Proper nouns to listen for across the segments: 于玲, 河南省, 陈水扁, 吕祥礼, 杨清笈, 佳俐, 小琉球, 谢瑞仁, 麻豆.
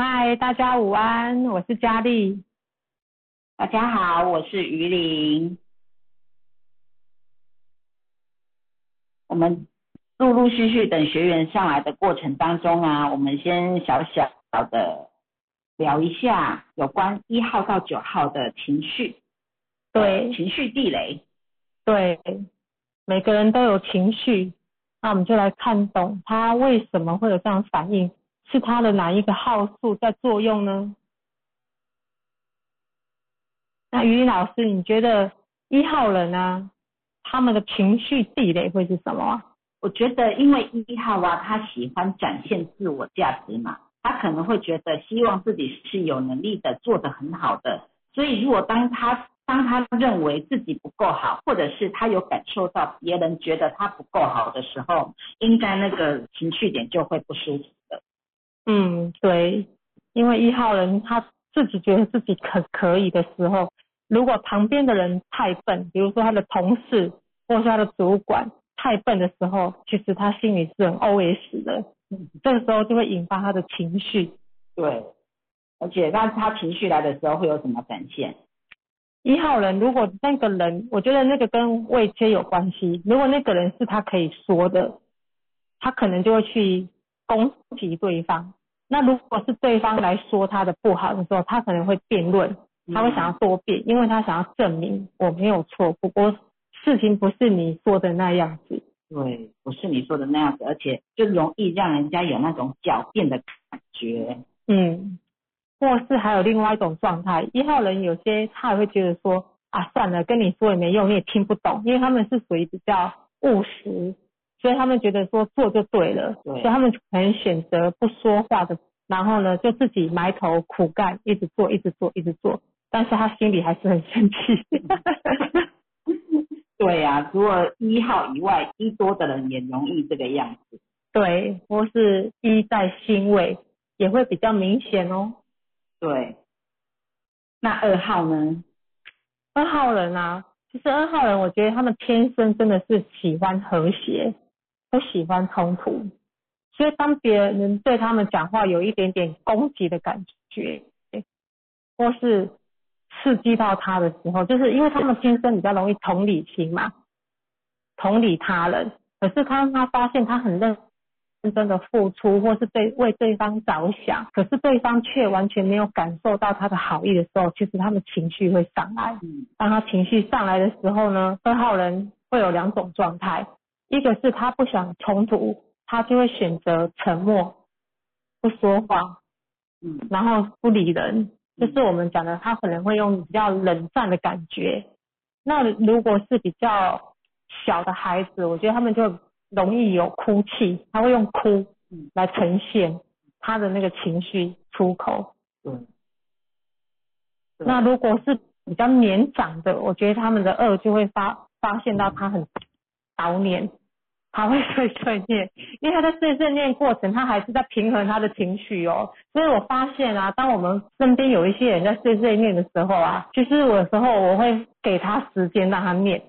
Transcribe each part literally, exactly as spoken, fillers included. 嗨，大家午安，我是佳丽。大家好，我是于玲。我们陆陆续续等学员上来的过程当中啊，我们先小小的聊一下有关一号到九号的情绪。对，情绪地雷。对，每个人都有情绪，那我们就来看懂他为什么会有这样反应，是他的哪一个号数在作用呢？那于老师，你觉得一号人啊，他们的情绪地雷会是什么啊？我觉得因为一号啊，他喜欢展现自我价值嘛，他可能会觉得希望自己是有能力的，做得很好的，所以如果当他当他认为自己不够好，或者是他有感受到别人觉得他不够好的时候，应该那个情绪点就会不舒服的。嗯，对，因为一号人他自己觉得自己可可以的时候，如果旁边的人太笨，比如说他的同事或是他的主管太笨的时候，其实他心里是很 O S 的，嗯，这个时候就会引发他的情绪。对，而且那他情绪来的时候会有什么展现？一号人如果那个人，我觉得那个跟位阶有关系，如果那个人是他可以说的，他可能就会去攻击对方，那如果是对方来说他的不好的时候，他可能会辩论，他会想要多辩，因为他想要证明我没有错，不过事情不是你说的那样子。对，不是你说的那样子，而且就容易让人家有那种狡辩的感觉。嗯，或是还有另外一种状态，一号人有些他也会觉得说啊，算了，跟你说也没用，你也听不懂，因为他们是属于比较务实，所以他们觉得说做就对了，对，所以他们可能选择不说话的，然后呢就自己埋头苦干，一直做一直做一直做，但是他心里还是很生气。对啊，除了一号以外，一多的人也容易这个样子。对，或是一在心位也会比较明显哦。对，那二号呢？二号人啊，其实二号人我觉得他们天生真的是喜欢和谐，不喜欢冲突，所以当别人对他们讲话有一点点攻击的感觉，或是刺激到他的时候，就是因为他们天生比较容易同理心嘛，同理他人，可是他他发现他很认认真的付出，或是对为对方着想，可是对方却完全没有感受到他的好意的时候，其实他们情绪会上来。当他情绪上来的时候呢，二号人会有两种状态，一个是他不想冲突，他就会选择沉默不说话，然后不理人，就是我们讲的他可能会用比较冷战的感觉。那如果是比较小的孩子，我觉得他们就容易有哭泣，他会用哭来呈现他的那个情绪出口。嗯，那如果是比较年长的，我觉得他们的二就会发发现到他很捣念，他会碎碎念，因为他在碎碎念过程他还是在平衡他的情绪哦。所以我发现啊，当我们身边有一些人在碎碎念的时候啊，其实有时候我会给他时间让他念，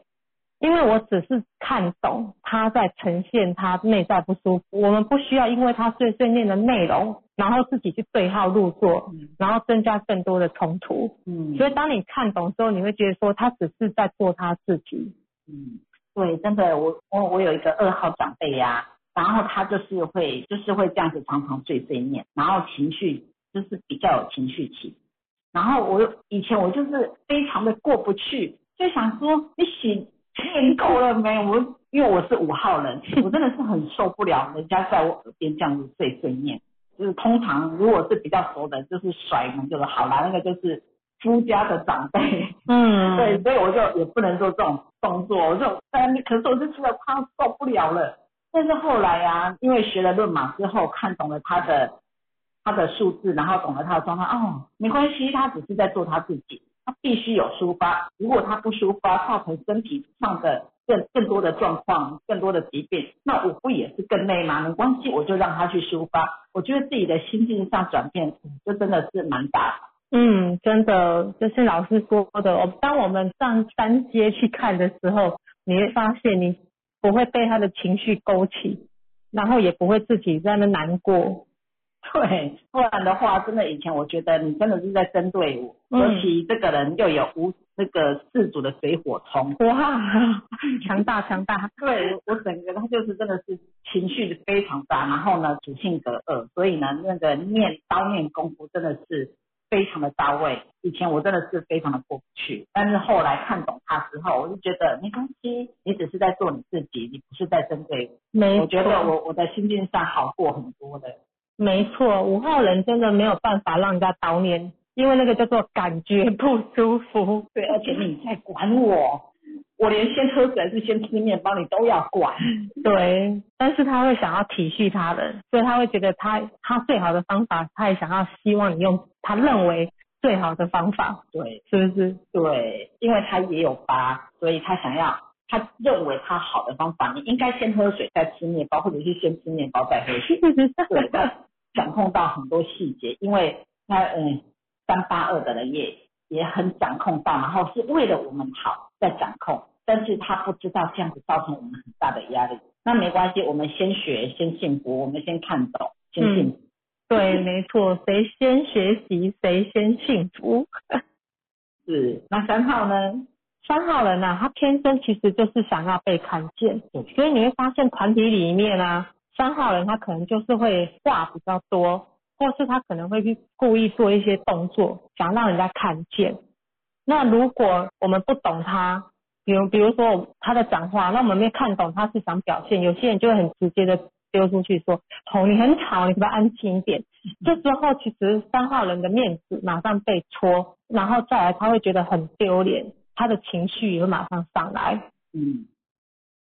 因为我只是看懂他在呈现他内在不舒服，我们不需要因为他碎碎念的内容然后自己去对号入座，然后增加更多的冲突。嗯，所以当你看懂之后，你会觉得说他只是在做他自己。嗯，对，真的，我我我有一个二号长辈呀、啊，然后他就是会就是会这样子常常碎碎念，然后情绪就是比较有情绪起，然后我以前我就是非常的过不去，就想说你醒念够了没？我因为我是五号人，我真的是很受不了人家在我耳边这样子碎碎念。就是通常如果是比较熟的，就是甩门就是好啦，那个就是夫家的长辈。嗯，对，所以我就也不能做这种动作，我就但可是我就觉得他受不了了。但是后来啊，因为学了论码之后，看懂了他的他的数字，然后懂了他的状态，哦，没关系，他只是在做他自己。他必须有抒发，如果他不抒发，造成身体上的更更多的状况，更多的疾病，那我不也是更累吗？没关系，我就让他去抒发。我觉得自己的心境上转变，就真的是蛮大的。嗯，真的，就是老师说的，当我们上三阶去看的时候，你会发现你不会被他的情绪勾起，然后也不会自己在那难过，对，不然的话真的以前我觉得你真的是在针对我、嗯、尤其这个人又有无那个四组的水火冲，哇强大强大对，我整个他就是真的是情绪非常大，然后呢主性格恶，所以呢那个念刀面功夫真的是非常的到位，以前我真的是非常的过不去，但是后来看懂他之后，我就觉得没关系，你只是在做你自己，你不是在针对我，我觉得我我的心境上好过很多的。没错，五号人真的没有办法让人家叨念，因为那个叫做感觉不舒服。对，而且你在管我，我连先喝水还是先吃面包你都要管。对，但是他会想要体恤他人，所以他会觉得他他最好的方法，他也想要希望你用他认为最好的方法。对，是不是？对，因为他也有八，所以他想要他认为他好的方法，你应该先喝水再吃面包，或者是先吃面包再喝水。对，他掌控到很多细节，因为他嗯三八二的人也也很掌控到，然后是为了我们好在掌控，但是他不知道这样子造成我们很大的压力。那没关系，我们先学先幸福，我们先看懂先幸福、嗯、对没错，谁先学习谁先幸福是。那三号呢？三号人啊，他天生其实就是想要被看见，所以你会发现团体里面啊，三号人他可能就是会话比较多，或是他可能会去故意做一些动作想让人家看见。那如果我们不懂他，比如比如说他在讲话，那我们没看懂他是想表现，有些人就会很直接的丢出去说哦你很吵你可不可以安静一点、嗯、这时候其实三号人的面子马上被戳，然后再来他会觉得很丢脸，他的情绪也会马上上来。嗯，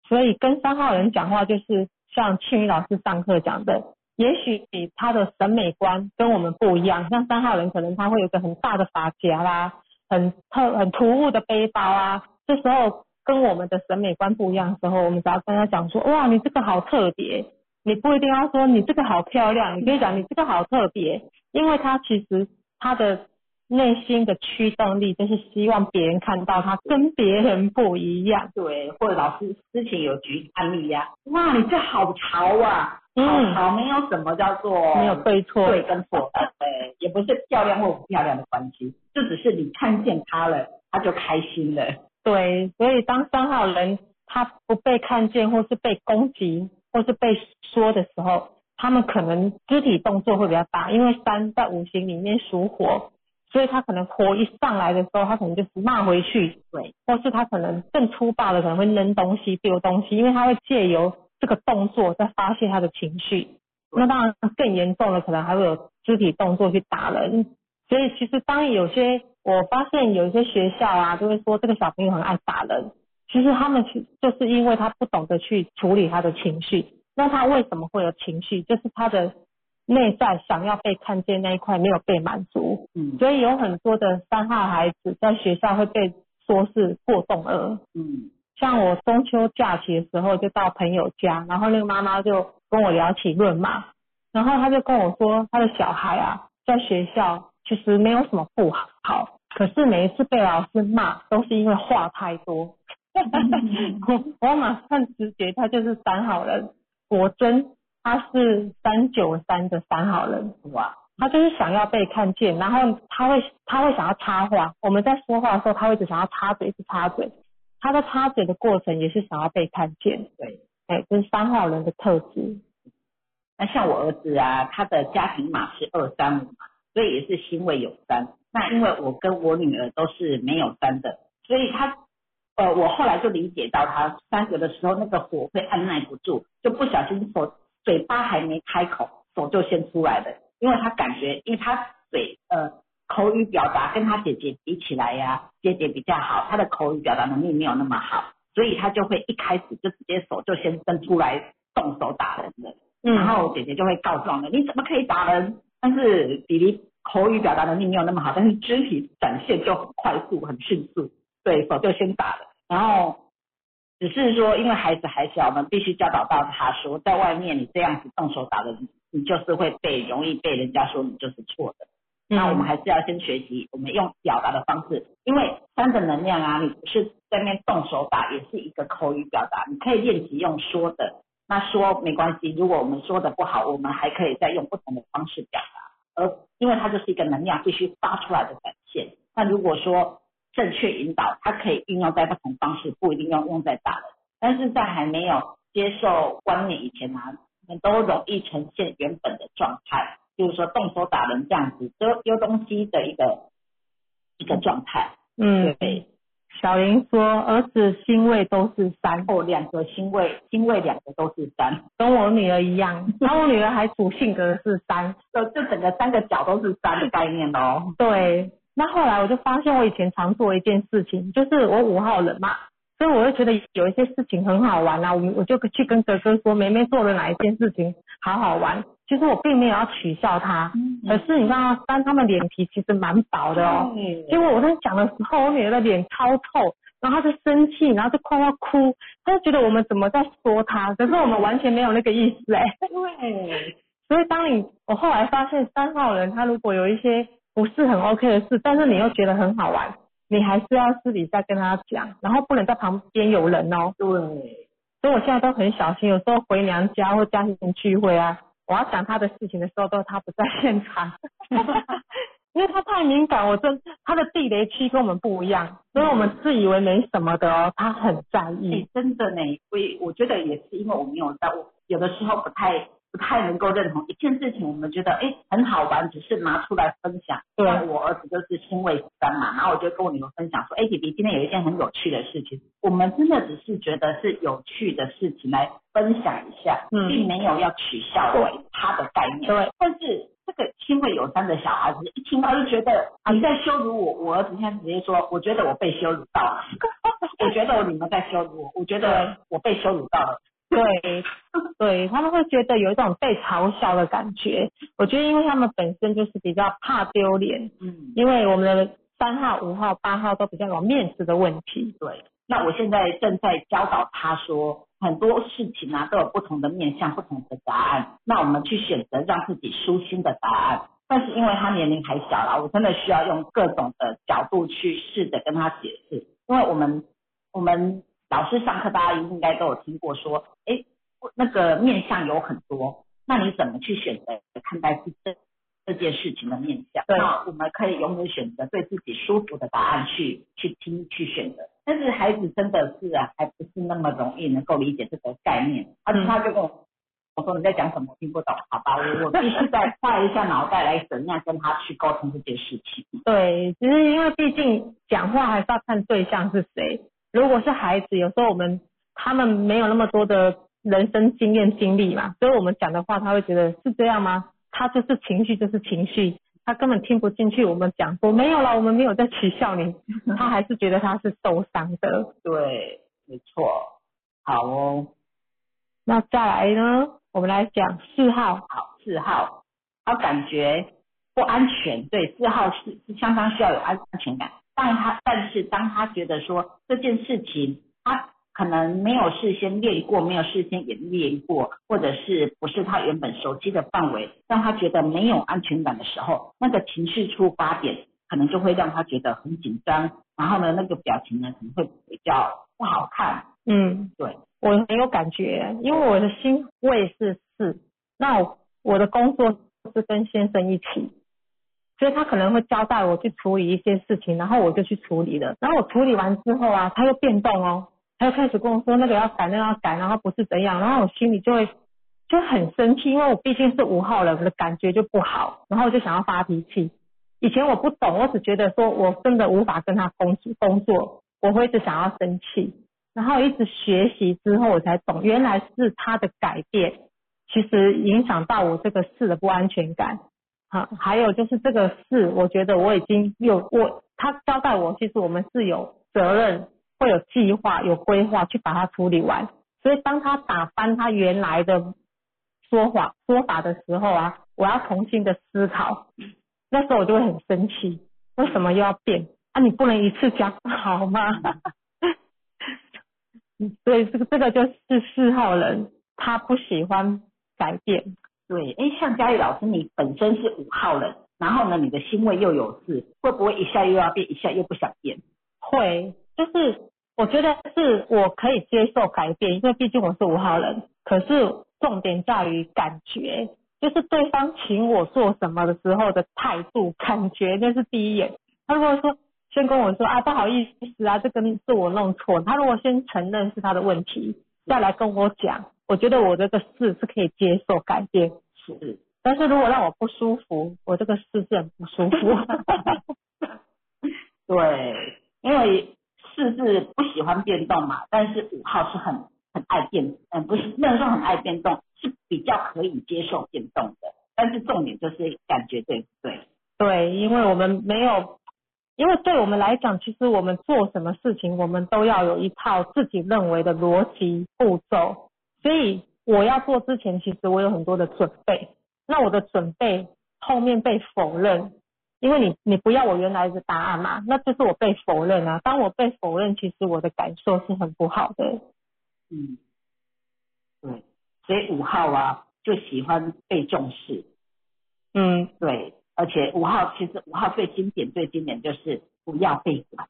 所以跟三号人讲话就是像庆宇老师上课讲的，也许他的审美观跟我们不一样，像三号人可能他会有一个很大的发夹啦，很特很突兀的背包啊，这时候跟我们的审美观不一样的时候，我们只要跟他讲说哇你这个好特别，你不一定要说你这个好漂亮，你可以讲你这个好特别，因为他其实他的内心的驱动力就是希望别人看到他跟别人不一样。对，或者老师之前有举案例啊，哇你这好潮啊，嗯、好潮没有什么叫做没有对错，对跟错对，也不是漂亮或不漂亮的关系，这只是你看见他了他就开心了。对，所以当三号人他不被看见或是被攻击或是被说的时候，他们可能肢体动作会比较大，因为三在五行里面属火，所以他可能火一上来的时候他可能就是骂回去，对，或是他可能更粗暴的可能会扔东西丢东西，因为他会借由这个动作在发泄他的情绪。那当然更严重的可能还会有肢体动作去打人。所以其实当有些我发现有一些学校啊就会说这个小朋友很爱打人，其实他们就是因为他不懂得去处理他的情绪。那他为什么会有情绪，就是他的内在想要被看见那一块没有被满足、嗯、所以有很多的三号孩子在学校会被说是过动儿、嗯、像我中秋假期的时候就到朋友家，然后那个妈妈就跟我聊起论嘛，然后她就跟我说她的小孩啊在学校其实没有什么不好，可是每一次被老师骂都是因为话太多我马上直觉她就是三号人，果真他是三九三的三号人。哇，他就是想要被看见，然后他会他会想要插话，我们在说话的时候他会只想要插嘴一直插嘴，他在插嘴的过程也是想要被看见。对，哎，这是三号人的特质。那像我儿子啊，他的家庭码是二三五嘛，所以也是辛未有三，那因为我跟我女儿都是没有三的，所以他呃我后来就理解到他三九的时候那个火会按捺不住，就不小心手嘴巴还没开口手就先出来了，因为他感觉因为他嘴呃口语表达跟他姐姐比起来呀、啊、姐姐比较好，他的口语表达能力没有那么好，所以他就会一开始就直接手就先伸出来动手打人了、嗯、然后姐姐就会告状了，你怎么可以打人，但是弟弟口语表达能力没有那么好，但是肢体展现就很快速很迅速，对，手就先打了。然后只是说因为孩子还小，我们必须教导到他说在外面你这样子动手打人，你就是会被容易被人家说你就是错的、嗯、那我们还是要先学习我们用表达的方式，因为三的能量啊，你不是在那边动手打也是一个口语表达，你可以练习用说的，那说没关系，如果我们说的不好，我们还可以再用不同的方式表达，而因为它就是一个能量必须发出来的展现。那如果说正确引导，它可以运用在不同方式，不一定要用在大人，但是在还没有接受观念以前啊，我们都容易呈现原本的状态，比如说动手打人这样子，丢丢东西的一个一个状态。嗯，对。小林说儿子星位都是三，哦，两个星位，星位两个都是三，跟我女儿一样，然后我女儿还主性格是三，就就整个三个角都是三的概念哦。对，那后来我就发现我以前常做一件事情，就是我五号人嘛，所以我会觉得有一些事情很好玩啊，我我就去跟哥哥说妹妹做了哪一件事情好好玩，其实我并没有要取笑他，可是你看啊，但他们脸皮其实蛮薄的哦。结果我在讲的时候，我女儿的脸超臭，然后她就生气，然后就快要哭，她就觉得我们怎么在说她，可是我们完全没有那个意思哎。对。所以当你我后来发现三号人他如果有一些不是很 OK 的事，但是你又觉得很好玩，你还是要私底下跟他讲，然后不能在旁边有人哦。对。所以我现在都很小心，有时候回娘家或家庭聚会啊，我要讲他的事情的时候，都他不在现场，因为他太敏感，我真他的地雷区跟我们不一样，所以我们自以为没什么的哦，他很在意。欸、真的呢，所以我觉得也是因为我没有在，我有的时候不太不太能够认同一件事情，我们觉得哎、欸、很好玩，只是拿出来分享。对，我儿子就是星位三嘛，然后我就跟我女儿分享说，哎、欸、弟弟今天有一件很有趣的事情，我们真的只是觉得是有趣的事情来分享一下，嗯，并没有要取笑为他的概念。对，但是这个星位有三的小孩子一听到就觉得你在羞辱我，我儿子现在直接说，我觉得我被羞辱到了，我觉得你们在羞辱我，我觉得我被羞辱到了。对对，他们会觉得有一种被嘲笑的感觉。我觉得因为他们本身就是比较怕丢脸，嗯，因为我们的三号、五号、八号都比较有面子的问题。对，那我现在正在教导他说，很多事情啊都有不同的面向、不同的答案，那我们去选择让自己舒心的答案。但是因为他年龄还小啦，我真的需要用各种的角度去试着跟他解释，因为我们我们。老师上课大家应该都有听过说，哎，那个面向有很多，那你怎么去选择看待这这件事情的面向？那我们可以永远选择对自己舒服的答案去去听去选择。但是孩子真的是啊，还不是那么容易能够理解这个概念，而且他就跟我我说你在讲什么，听不懂，好吧，我我必须再带一下脑袋来怎样跟他去沟通这件事情。对，只是因为毕竟讲话还是要看对象是谁。如果是孩子，有时候我们他们没有那么多的人生经验经历嘛，所以我们讲的话他会觉得是这样吗？他就是情绪就是情绪，他根本听不进去我们讲说没有啦，我们没有在取笑你，他还是觉得他是受伤的。对，没错。好哦，那再来呢，我们来讲四号。好，四号他感觉不安全。对，四号是相当需要有安全感，但他但是当他觉得说这件事情他可能没有事先练过，没有事先演练过，或者是不是他原本熟悉的范围，让他觉得没有安全感的时候，那个情绪出发点可能就会让他觉得很紧张，然后呢那个表情呢可能会比较不好看。嗯，对，我很有感觉，因为我的星位是四，那 我, 我的工作是跟先生一起，所以他可能会交代我去处理一些事情，然后我就去处理了，然后我处理完之后啊，他又变动哦，他又开始跟我说那个要改那个要改，然后不是怎样，然后我心里就会就很生气，因为我毕竟是五号人，我的感觉就不好，然后我就想要发脾气。以前我不懂，我只觉得说我真的无法跟他工作，我会一直想要生气，然后一直学习之后我才懂，原来是他的改变其实影响到我这个事的不安全感。好，还有就是这个事，我觉得我已经有我他交代我，其实我们是有责任，会有计划、有规划去把它处理完。所以当他打翻他原来的说法说法的时候啊，我要重新的思考。那时候我就会很生气，为什么又要变？啊，你不能一次讲好吗？所以这个这个就是四号人，他不喜欢改变。对，哎，像嘉义老师，你本身是五号人，然后呢，你的星位又有四，会不会一下又要变，一下又不想变？会，就是我觉得是我可以接受改变，因为毕竟我是五号人。可是重点在于感觉，就是对方请我做什么的时候的态度感觉，那是第一眼。他如果说先跟我说啊不好意思啊，这个是我弄错，他如果先承认是他的问题再来跟我讲，我觉得我这个事是可以接受改变。是，但是如果让我不舒服，我这个事是很不舒服。对，因为四是不喜欢变动嘛，但是五号是很很爱变，嗯，不是不能说很爱变动，是比较可以接受变动的。但是重点就是感觉对不对？对，因为我们没有，因为对我们来讲，其实我们做什么事情，我们都要有一套自己认为的逻辑步骤。所以我要做之前，其实我有很多的准备。那我的准备后面被否认。因为你你不要我原来的答案嘛，那就是我被否认啊。当我被否认，其实我的感受是很不好的。嗯，对，所以五号啊就喜欢被重视。嗯，对，而且五号其实五号最经典最经典就是不要被管。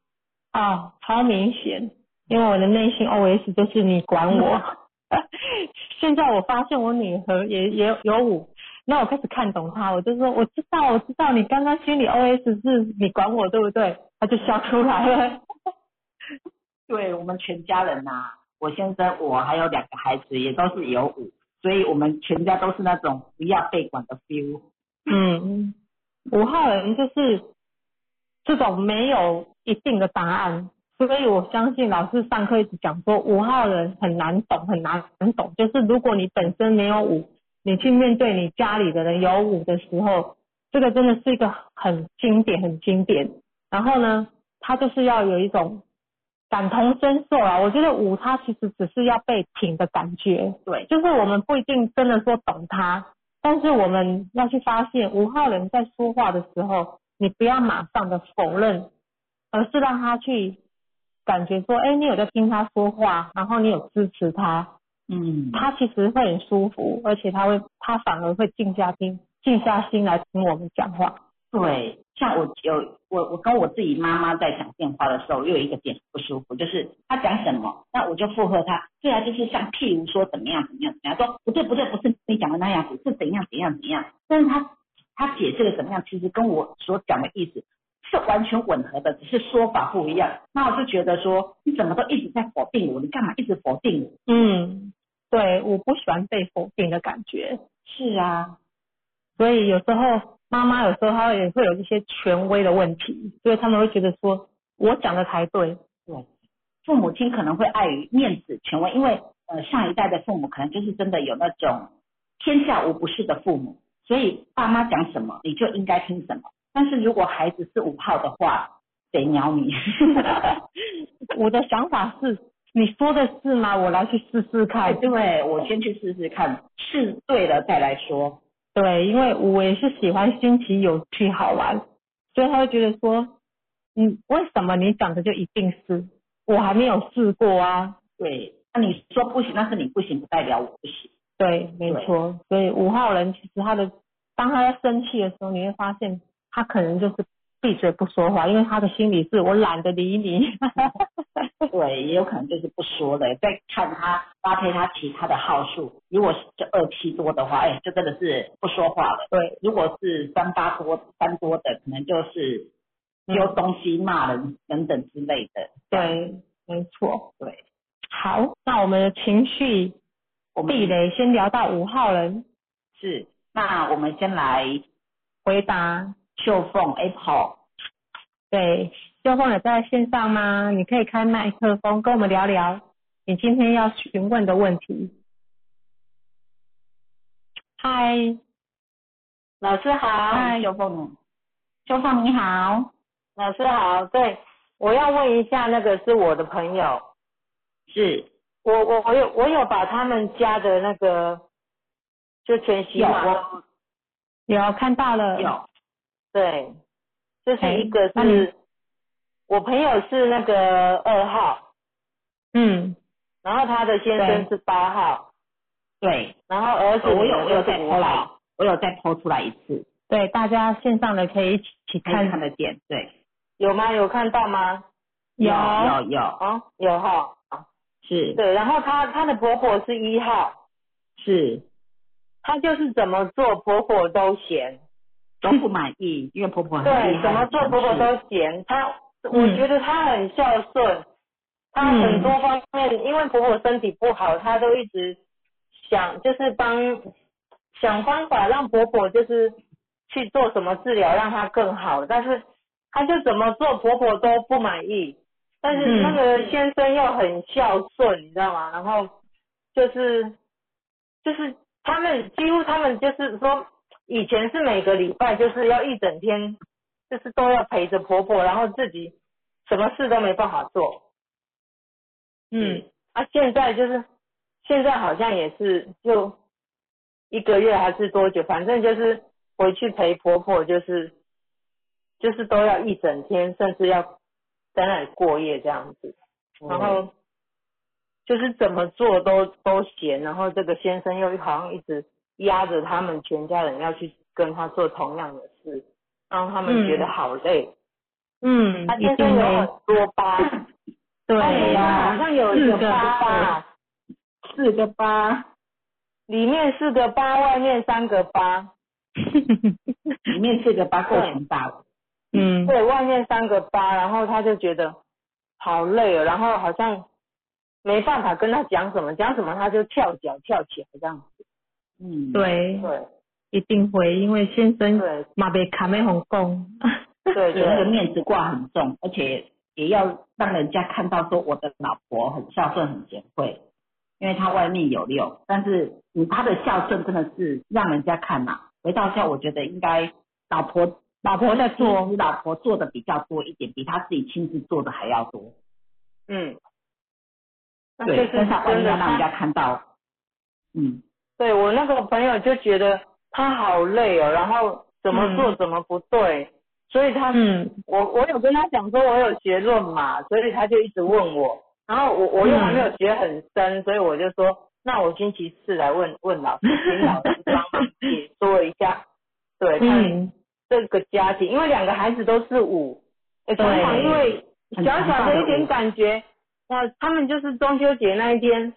哦，超明显，因为我的内心 O S 就是你管我。现在我发现我女儿也也有五。那我开始看懂他，我就说我知道我知道你刚刚心里 O S 是你管我对不对，他就笑出来了。对，我们全家人啊，我先生我还有两个孩子也都是有五，所以我们全家都是那种不要被管的 feel。 嗯，五号人就是这种没有一定的答案，所以我相信老师上课一直讲说五号人很难懂很难懂，就是如果你本身没有五，你去面对你家里的人有五的时候，这个真的是一个很经典很经典。然后呢他就是要有一种感同身受啊，我觉得五他其实只是要被挺的感觉。对，就是我们不一定真的说懂他，但是我们要去发现五号人在说话的时候，你不要马上的否认，而是让他去感觉说哎，你有在听他说话，然后你有支持他。嗯，他其实会很舒服，而且他会，他反而会静下心，静下心来听我们讲话。对，像我有我我跟我自己妈妈在讲电话的时候，又有一个点不舒服，就是她讲什么，那我就附和她。对啊，就是像譬如说怎么样怎么样怎么样，说不对不对，不是你讲的那样子，是怎样怎样怎样。但是她她解释的怎么样，其实跟我所讲的意思是完全吻合的，只是说法不一样。那我就觉得说，你怎么都一直在否定我，你干嘛一直否定我？嗯。对，我不喜欢被否定的感觉。是啊，所以有时候妈妈有时候她也会有一些权威的问题，所以他们会觉得说我讲的才对。对，父母亲可能会碍于面子权威，因为呃上一代的父母可能就是真的有那种天下无不是的父母，所以爸妈讲什么你就应该听什么。但是如果孩子是五号的话，得鸟你。我的想法是你说的是吗？我来去试试看。对，对，我先去试试看，试对了再来说。对，因为我也是喜欢新奇、有趣、好玩，所以他会觉得说，嗯，为什么你讲的就一定是？我还没有试过啊。对，那你说不行，那是你不行，不代表我不行。对，没错。所以五号人其实他的，当他在生气的时候，你会发现他可能就是闭嘴不说话，因为他的心里是我懒得理你。对，也有可能就是不说的，再看他搭配他其他的号数，如果是二七多的话，哎、欸，就真的是不说话了。对，如果是三八多三多的，可能就是丢东西骂人、嗯、等等之类的。对，没错。对，好，那我们的情绪壁垒先聊到五号人。是，那我们先来回答秀凤 Apple。 对，秀凤有在线上吗？你可以开麦克风跟我们聊聊你今天要询问的问题。嗨，老师好。嗨，秀凤。秀凤你好。老师好。对，我要问一下，那个是我的朋友。是，我我我有我有把他们家的那个就全息码有看到了。有，对，就是一个是我朋友是那个二号，嗯，然后他的先生是八号，对，然后儿子我有我有再抛来，我有再抛出来一次，对，大家线上的可以一起看看得见，对，有吗？有看到吗？有有有啊有哈、哦，是对，然后她她的婆婆是一号，是，她就是怎么做婆婆都嫌，都不满意，因为婆婆很厉害，对，怎么做婆婆都嫌她，我觉得她很孝顺，她很多方面，嗯、因为婆婆身体不好，她都一直想就是帮想方法让婆婆就是去做什么治疗让她更好，但是她就怎么做婆婆都不满意。但是那个先生又很孝顺，你知道吗？然后就是就是他们几乎他们就是说，以前是每个礼拜就是要一整天，就是都要陪着婆婆，然后自己什么事都没办法做。嗯，啊，现在就是现在好像也是就一个月还是多久，反正就是回去陪婆婆，就是就是都要一整天，甚至要在那里过夜这样子，然后就是怎么做都都嫌，然后这个先生又好像一直压着他们全家人要去跟他做同样的事，让他们觉得好累。嗯，他先生有很多疤，对啊，好像有一个疤，四个疤，里面四个疤，外面三个疤，里面四个疤够强大了。嗯，对，外面三个疤，然后他就觉得好累哦，然后好像没办法跟他讲什么，讲什么他就跳脚跳起来这样子。嗯，对对，一定会，因为先生对马被卡梅红供，对对，那个面子挂很重，而且也要让人家看到说我的老婆很孝顺很贤惠，因为他外面有六，但是他的孝顺真的是让人家看嘛。回到家，我觉得应该老婆。老婆在做，你老婆做的比较多一点，比她自己亲自做的还要多。嗯，对，但是她真的让人家看到。嗯，对，我那个朋友就觉得她好累哦，然后怎么做怎么不对，嗯、所以她，嗯，我我有跟她讲说我有学论嘛，所以她就一直问我，然后我我又还没有学很深，嗯、所以我就说那我星期四来问问老师，请老师帮忙解说一下，对，嗯。这个家庭，因为两个孩子都是五，通常因为小小的一点感觉，那、呃、他们就是中秋节那一天，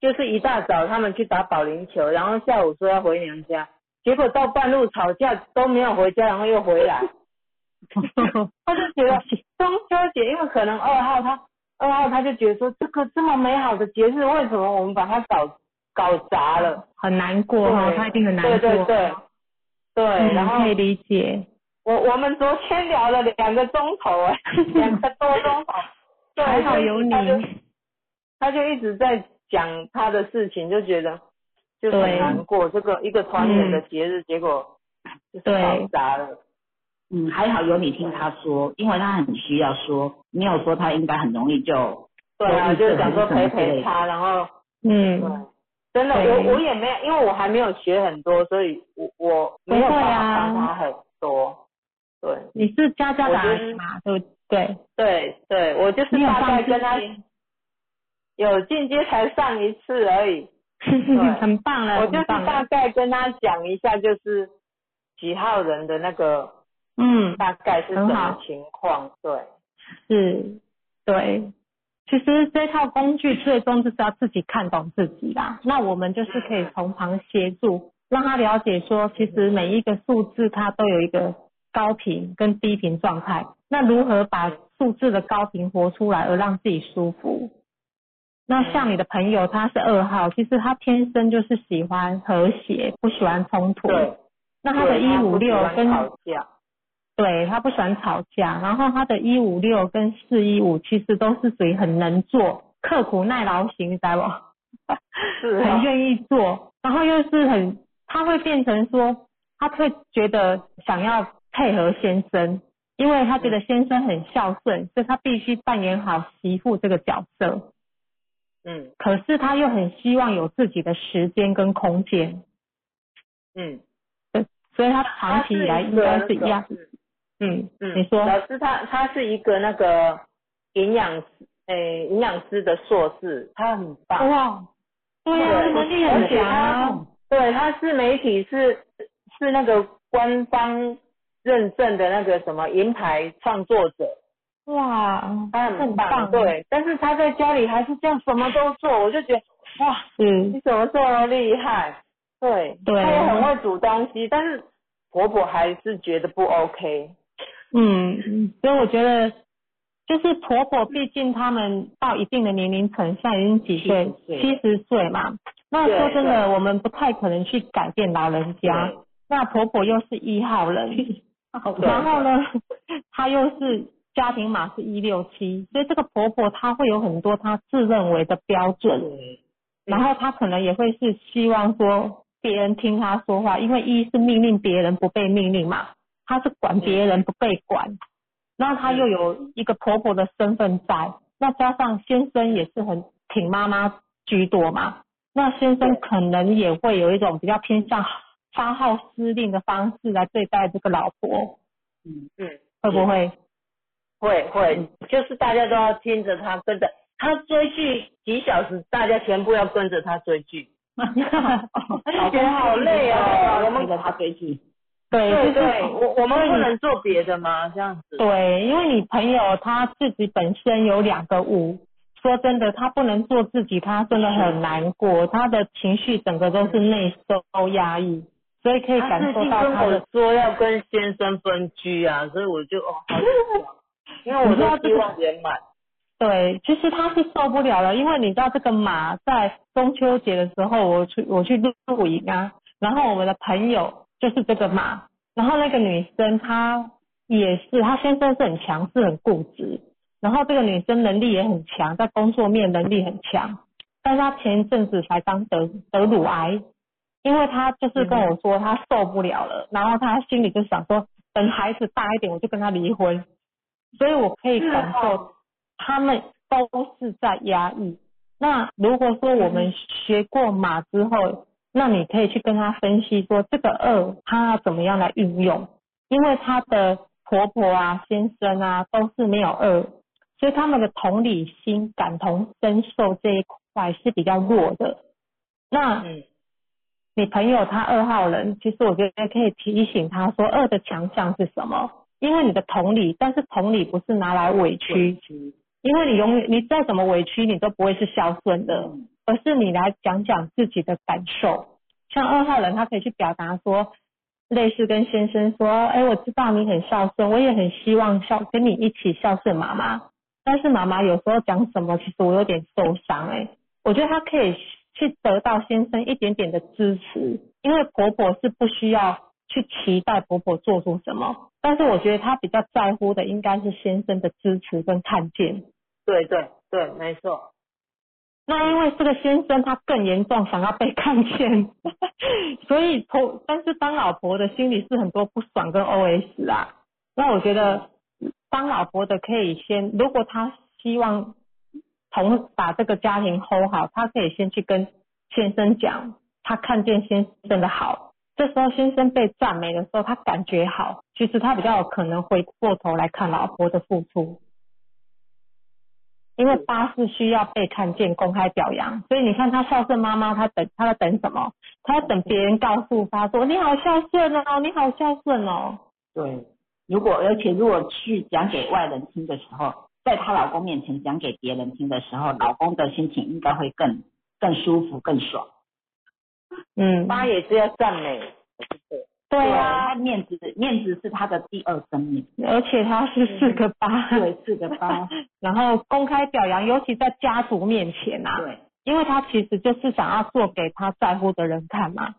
就是一大早他们去打保龄球，然后下午说要回娘家，结果到半路吵架都没有回家，然后又回来。他就觉得中秋节，因为可能二号他二号他就觉得说这个这么美好的节日，为什么我们把它搞搞砸了？很难过哦，他一定很难过。对对对。对，嗯、然后可以理解。我我们昨天聊了两个钟头哎，两个多钟头。对，还好有你。他就他就一直在讲他的事情，就觉得就很难过。这个一个团圆的节日，嗯、结果就是搞砸了。嗯，还好有你听他说，因为他很需要说。没有说他应该很容易就。对啊，就是想说陪陪他，然后嗯。对，真的，我我也没有，因为我还没有学很多，所以我我没有办法帮他很多。对，你是家教达人嘛？对对对对，我就是大概跟他有进阶才上一次而已。很棒了，我就是大概跟他讲一下，就是几号人的那个，嗯，大概是什么情况？对，是，对。其实这套工具最终就是要自己看懂自己啦，那我们就是可以从旁协助，让他了解说其实每一个数字它都有一个高频跟低频状态，那如何把数字的高频活出来而让自己舒服。那像你的朋友他是二号，其实他天生就是喜欢和谐，不喜欢冲突，那他的一五六跟对他不喜欢吵架，然后他的一五六跟四一五其实都是属于很能做，刻苦耐劳型，你知道吗？是、啊、很愿意做，然后又是很，他会变成说他会觉得想要配合先生，因为他觉得先生很孝顺，所以他必须扮演好媳妇这个角色。嗯，可是他又很希望有自己的时间跟空间。嗯，对，所以他长期以来应该是一样。嗯嗯，你说老师他他是一个那个营养师，诶、欸，营养师的硕士，他很棒。哇，对啊，能力很强。对，他是媒体是是那个官方认证的那个什么银牌创作者。哇，他很棒，对，但是他在家里还是这样什么都做，我就觉得哇，嗯，你怎么这么厉害？对，对，他也很会煮东西，但是婆婆还是觉得不 OK。嗯，所以我觉得就是婆婆，毕竟他们到一定的年龄层，现在已经几岁，七十岁嘛。那说真的，我们不太可能去改变老人家。那婆婆又是一号人，然后呢，她又是家庭码是一六七，所以这个婆婆她会有很多她自认为的标准，然后她可能也会是希望说别人听她说话，因为一是命令别人不被命令嘛，她是管别人不被管，那她又有一个婆婆的身份在，那加上先生也是很挺妈妈居多嘛，那先生可能也会有一种比较偏向发号施令的方式来对待这个老婆。嗯嗯，会不会？会会、嗯，就是大家都要听着他，跟着他追剧几小时，大家全部要跟着他追剧。老公好累哦，我们跟着他追剧。对对对，我我们不能做别的吗？这样子。对，因为你朋友他自己本身有两个五，说真的，他不能做自己，他真的很难过，他的情绪整个都是内收压抑。所以可以感受到他的，他最近跟我说要跟先生分居啊，所以我就哦好想，因为我都希望圆满。对，其实他是受不了了，因为你知道这个马在中秋节的时候，我去我去露营啊，然后我们的朋友就是这个马，然后那个女生她也是，她先生是很强势很固执，然后这个女生能力也很强，在工作面能力很强，但是她前一阵子才刚得得乳癌。因为他就是跟我说他受不了了、嗯、然后他心里就想说等孩子大一点我就跟他离婚，所以我可以感受他们都是在压抑。那如果说我们学过马之后、嗯、那你可以去跟他分析说这个二他怎么样来运用，因为他的婆婆啊先生啊都是没有二，所以他们的同理心感同身受这一块是比较弱的。那、嗯，你朋友他二号人，其实我觉得可以提醒他说二的强项是什么，因为你的同理，但是同理不是拿来委屈，因为你永远你再怎么委屈你都不会是孝顺的，而是你来讲讲自己的感受。像二号人他可以去表达说类似跟先生说，哎，我知道你很孝顺，我也很希望孝跟你一起孝顺妈妈，但是妈妈有时候讲什么其实我有点受伤，哎、欸，我觉得他可以去得到先生一点点的支持，因为婆婆是不需要去期待婆婆做出什么，但是我觉得她比较在乎的应该是先生的支持跟看见。对对对，没错。那因为这个先生他更严重想要被看见，所以婆但是当老婆的心里是很多不爽跟 O S 啊。那我觉得当老婆的可以先，如果她希望同把这个家庭 hold 好，他可以先去跟先生讲他看见先生的好，这时候先生被赞美的时候他感觉好，其实他比较有可能回过头来看老婆的付出，因为八是需要被看见公开表扬，所以你看他孝顺妈妈，他等他在等什么，他在等别人告诉他说你好孝顺哦，你好孝顺哦。对，如果而且如果去讲给外人听的时候，在她老公面前讲给别人听的时候，老公的心情应该会更更舒服更爽。嗯，妈也是要赞美。对， 对啊，面子面子是她的第二生命，而且她是四个八、嗯、对，四个八然后公开表扬，尤其在家族面前啊，对，因为她其实就是想要做给她在乎的人看嘛，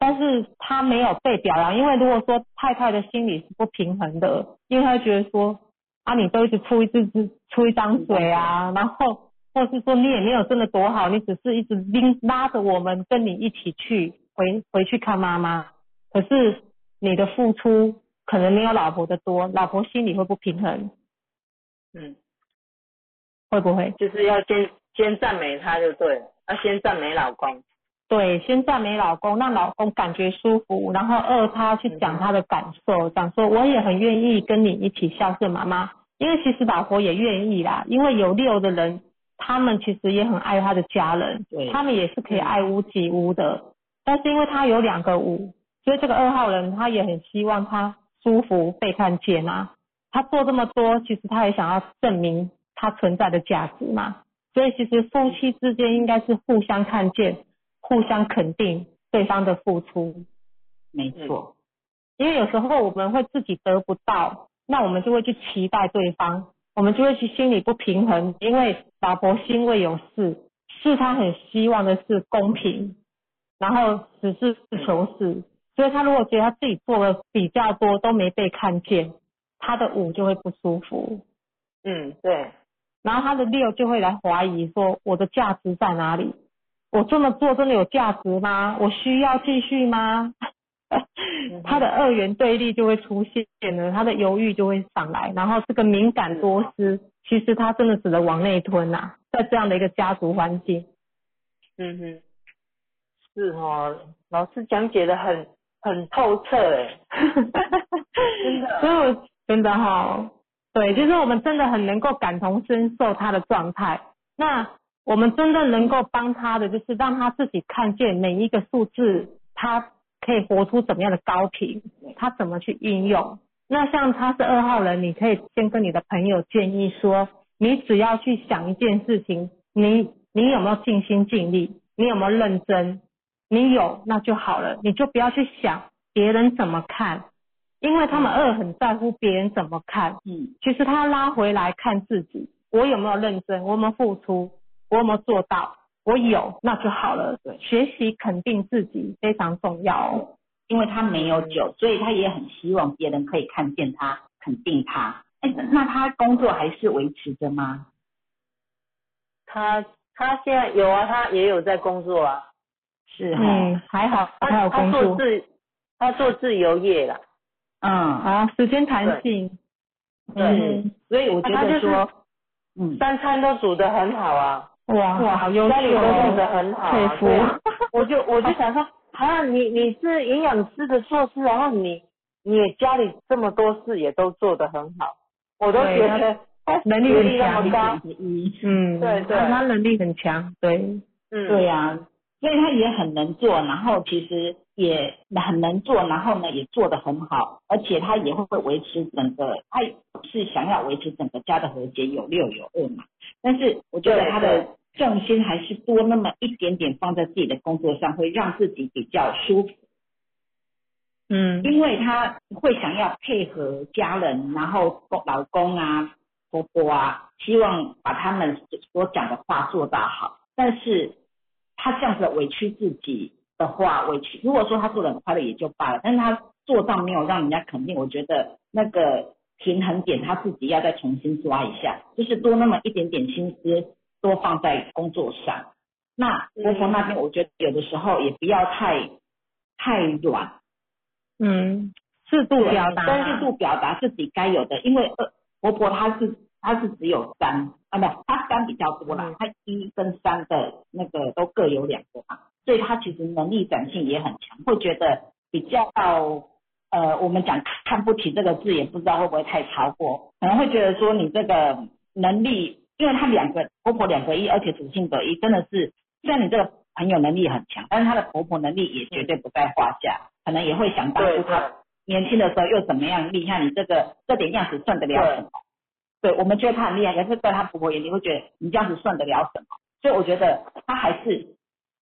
但是她没有被表扬，因为如果说太太的心理是不平衡的，因为她觉得说啊，你都一直出一直出一张嘴啊，然后或是说你也没有真的多好，你只是一直拎拉着我们跟你一起去回回去看妈妈，可是你的付出可能没有老婆的多，老婆心里会不平衡。嗯，会不会就是要先先赞美她就对了，要先赞美老公。对，先赞美老公，让老公感觉舒服，然后二他去讲他的感受，讲说我也很愿意跟你一起孝顺妈妈，因为其实老婆也愿意啦，因为有六的人他们其实也很爱他的家人，他们也是可以爱屋及乌的，但是因为他有两个五，所以这个二号人他也很希望他舒服被看见啊，他做这么多，其实他也想要证明他存在的价值嘛。所以其实夫妻之间应该是互相看见，互相肯定对方的付出。没错，因为有时候我们会自己得不到，那我们就会去期待对方，我们就会去心里不平衡，因为老婆心未有事，是他很希望的是公平，然后实事求是，所以他如果觉得他自己做的比较多都没被看见，他的五就会不舒服。嗯，对。然后他的六就会来怀疑说，我的价值在哪里？我这么做真的有价值吗？我需要继续吗？他的二元对立就会出现了，他的犹豫就会上来，然后这个敏感多思，其实他真的只能往内吞啊，在这样的一个家族环境。嗯哼，是哦，老师讲解的很很透彻哎，真的，所以我真的哦，对，就是我们真的很能够感同身受他的状态，那我们真的能够帮他的就是让他自己看见每一个数字他可以活出怎么样的高频，他怎么去运用。那像他是二号人，你可以先跟你的朋友建议说，你只要去想一件事情，你你有没有尽心尽力，你有没有认真，你有那就好了，你就不要去想别人怎么看，因为他们二很在乎别人怎么看。嗯，其实他拉回来看自己，我有没有认真，我有没有付出，我有没有做到，我有那就好了。对，学习肯定自己非常重要，因为他没有九，所以他也很希望别人可以看见他，肯定他。那他工作还是维持着吗？他他现在有啊，他也有在工作啊。是啊、哦嗯、还好还有工作，他 做, 自他做自由业啦。嗯啊，时间弹性。 对, 对、嗯、所以我觉得说、就是、三餐都煮得很好啊。哇哇，好优秀，家里都弄得很好、啊，佩服。我就我就想说，啊，你你是营养师的硕士，然后你你家里这么多事也都做得很好，我都觉得能力很强。嗯，对对，他能力很强，对，嗯，对啊，所以他也很能做，然后其实也很能做，然后呢也做得很好，而且他也会维持整个，他是想要维持整个家的和谐，有六有二嘛。但是我觉得他的重心还是多那么一点点放在自己的工作上，会让自己比较舒服。嗯，因为他会想要配合家人，然后老公啊婆婆啊，希望把他们所讲的话做到好。但是他这样子委屈自己的话，委屈如果说他做得很快乐也就罢了，但是他做到没有让人家肯定，我觉得那个平衡点他自己要再重新抓一下，就是多那么一点点心思多放在工作上。那婆婆那边我觉得有的时候也不要太太软，嗯，适度表达，但适度表达自己该有的，因为婆婆她是她是只有三啊，不，她三比较多啦，她一跟三的那个都各有两个嘛，所以她其实能力展现也很强，会觉得比较。呃，我们讲看不起这个字，也不知道会不会太超过，可能会觉得说你这个能力，因为他两个婆婆两个一，而且主性格一，真的是虽然你这个朋友能力很强，但是他的婆婆能力也绝对不在话下，可能也会想当初他年轻的时候又怎么样厉害，你这个这点样子算得了什么？ 对, 对我们觉得他很厉害，可是在他婆婆眼里会觉得你这样子算得了什么？所以我觉得他还是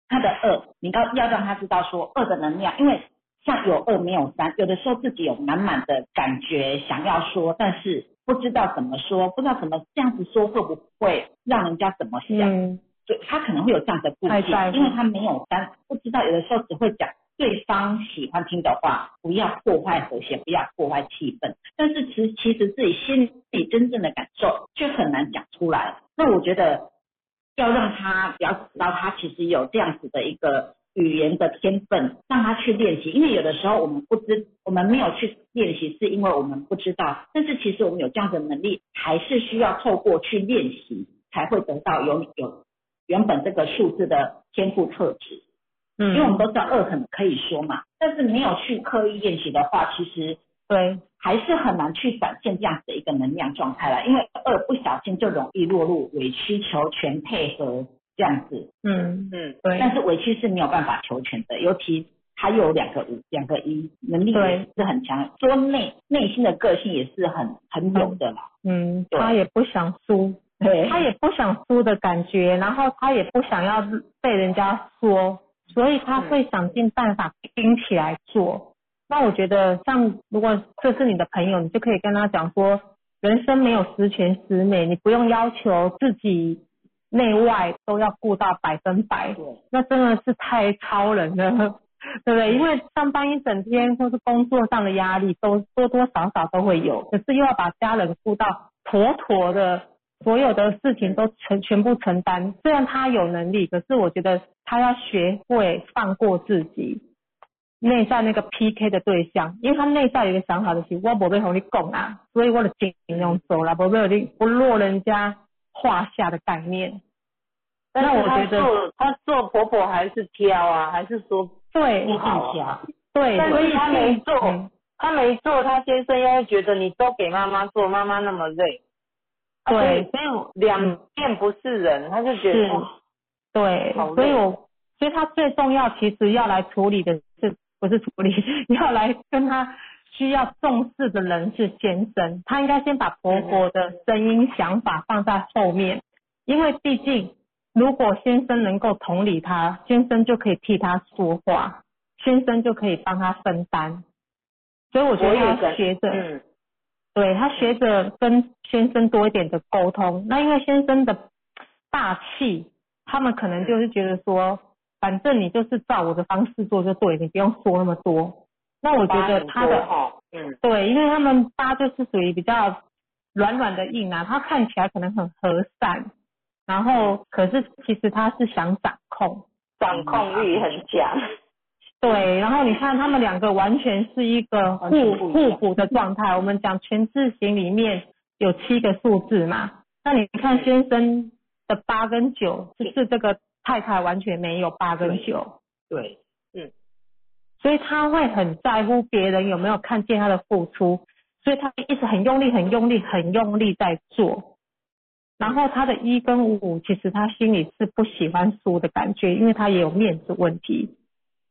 他的二，你要要让他知道说二的能量，因为像有二没有三，有的时候自己有满满的感觉想要说，但是不知道怎么说，不知道怎么这样子说会不会让人家怎么想、嗯、所以他可能会有这样的顾忌，因为他没有三，不知道有的时候只会讲对方喜欢听的话，不要破坏和谐，不要破坏气氛，但是其实自己心里真正的感受却很难讲出来。那我觉得要让他要知道他其实有这样子的一个语言的天分，让他去练习，因为有的时候我们不知，我们没有去练习是因为我们不知道，但是其实我们有这样的能力，还是需要透过去练习才会得到有有原本这个数字的天赋特质。嗯，因为我们都知道二很可以说嘛，但是没有去刻意练习的话，其实对还是很难去展现这样子的一个能量状态来，因为二不小心就容易落入委曲求全配合这样子。嗯嗯，对。但是委屈是没有办法求全的，尤其它又有两个五，两个一，能力也是很强，说内内心的个性也是很很有的啦。嗯，他也不想输，对，他也不想输的感觉，然后他也不想要被人家说，所以他会想尽办法拼起来做。那我觉得像如果这是你的朋友，你就可以跟他讲说，人生没有十全十美，你不用要求自己内外都要顾到百分百，那真的是太超人了，对不对？因为上班一整天或是工作上的压力都多多少少都会有，可是又要把家人顾到妥妥的，所有的事情都全全部承担。虽然他有能力，可是我觉得他要学会放过自己，内在那个 P K 的对象，因为他内在有一个想法就是，我没要跟你讲啊，所以我就尽量做啦，没要你不落人家话下的概念。但是他做他做婆婆还是挑啊，还是说对不好啊？对，所以他没做，嗯、他没做，他先生又会觉得你都给妈妈做，妈妈那么累。对，所以两边不是人，嗯、他就觉得对，所以我所以他最重要其实要来处理的是不是处理，要来跟他需要重视的人是先生，他应该先把婆婆的声音想法放在后面，因为毕竟如果先生能够同理他，先生就可以替他说话，先生就可以帮他分担，所以我觉得他学着、嗯、对，他学着跟先生多一点的沟通。那因为先生的大气，他们可能就是觉得说，反正你就是照我的方式做就对，你不用说那么多。那我觉得他的、嗯、对，因为他们八就是属于比较软软的硬啊，他看起来可能很和善，然后可是其实他是想掌控，掌控欲很强、嗯、对。然后你看他们两个完全是一个互互补的状态。我们讲全字形里面有七个数字嘛，那你看先生的八跟九，就是这个太太完全没有八跟九，对，嗯，所以他会很在乎别人有没有看见他的付出，所以他一直很用力很用力很用力在做。然后他的一跟五，其实他心里是不喜欢输的感觉，因为他也有面子问题。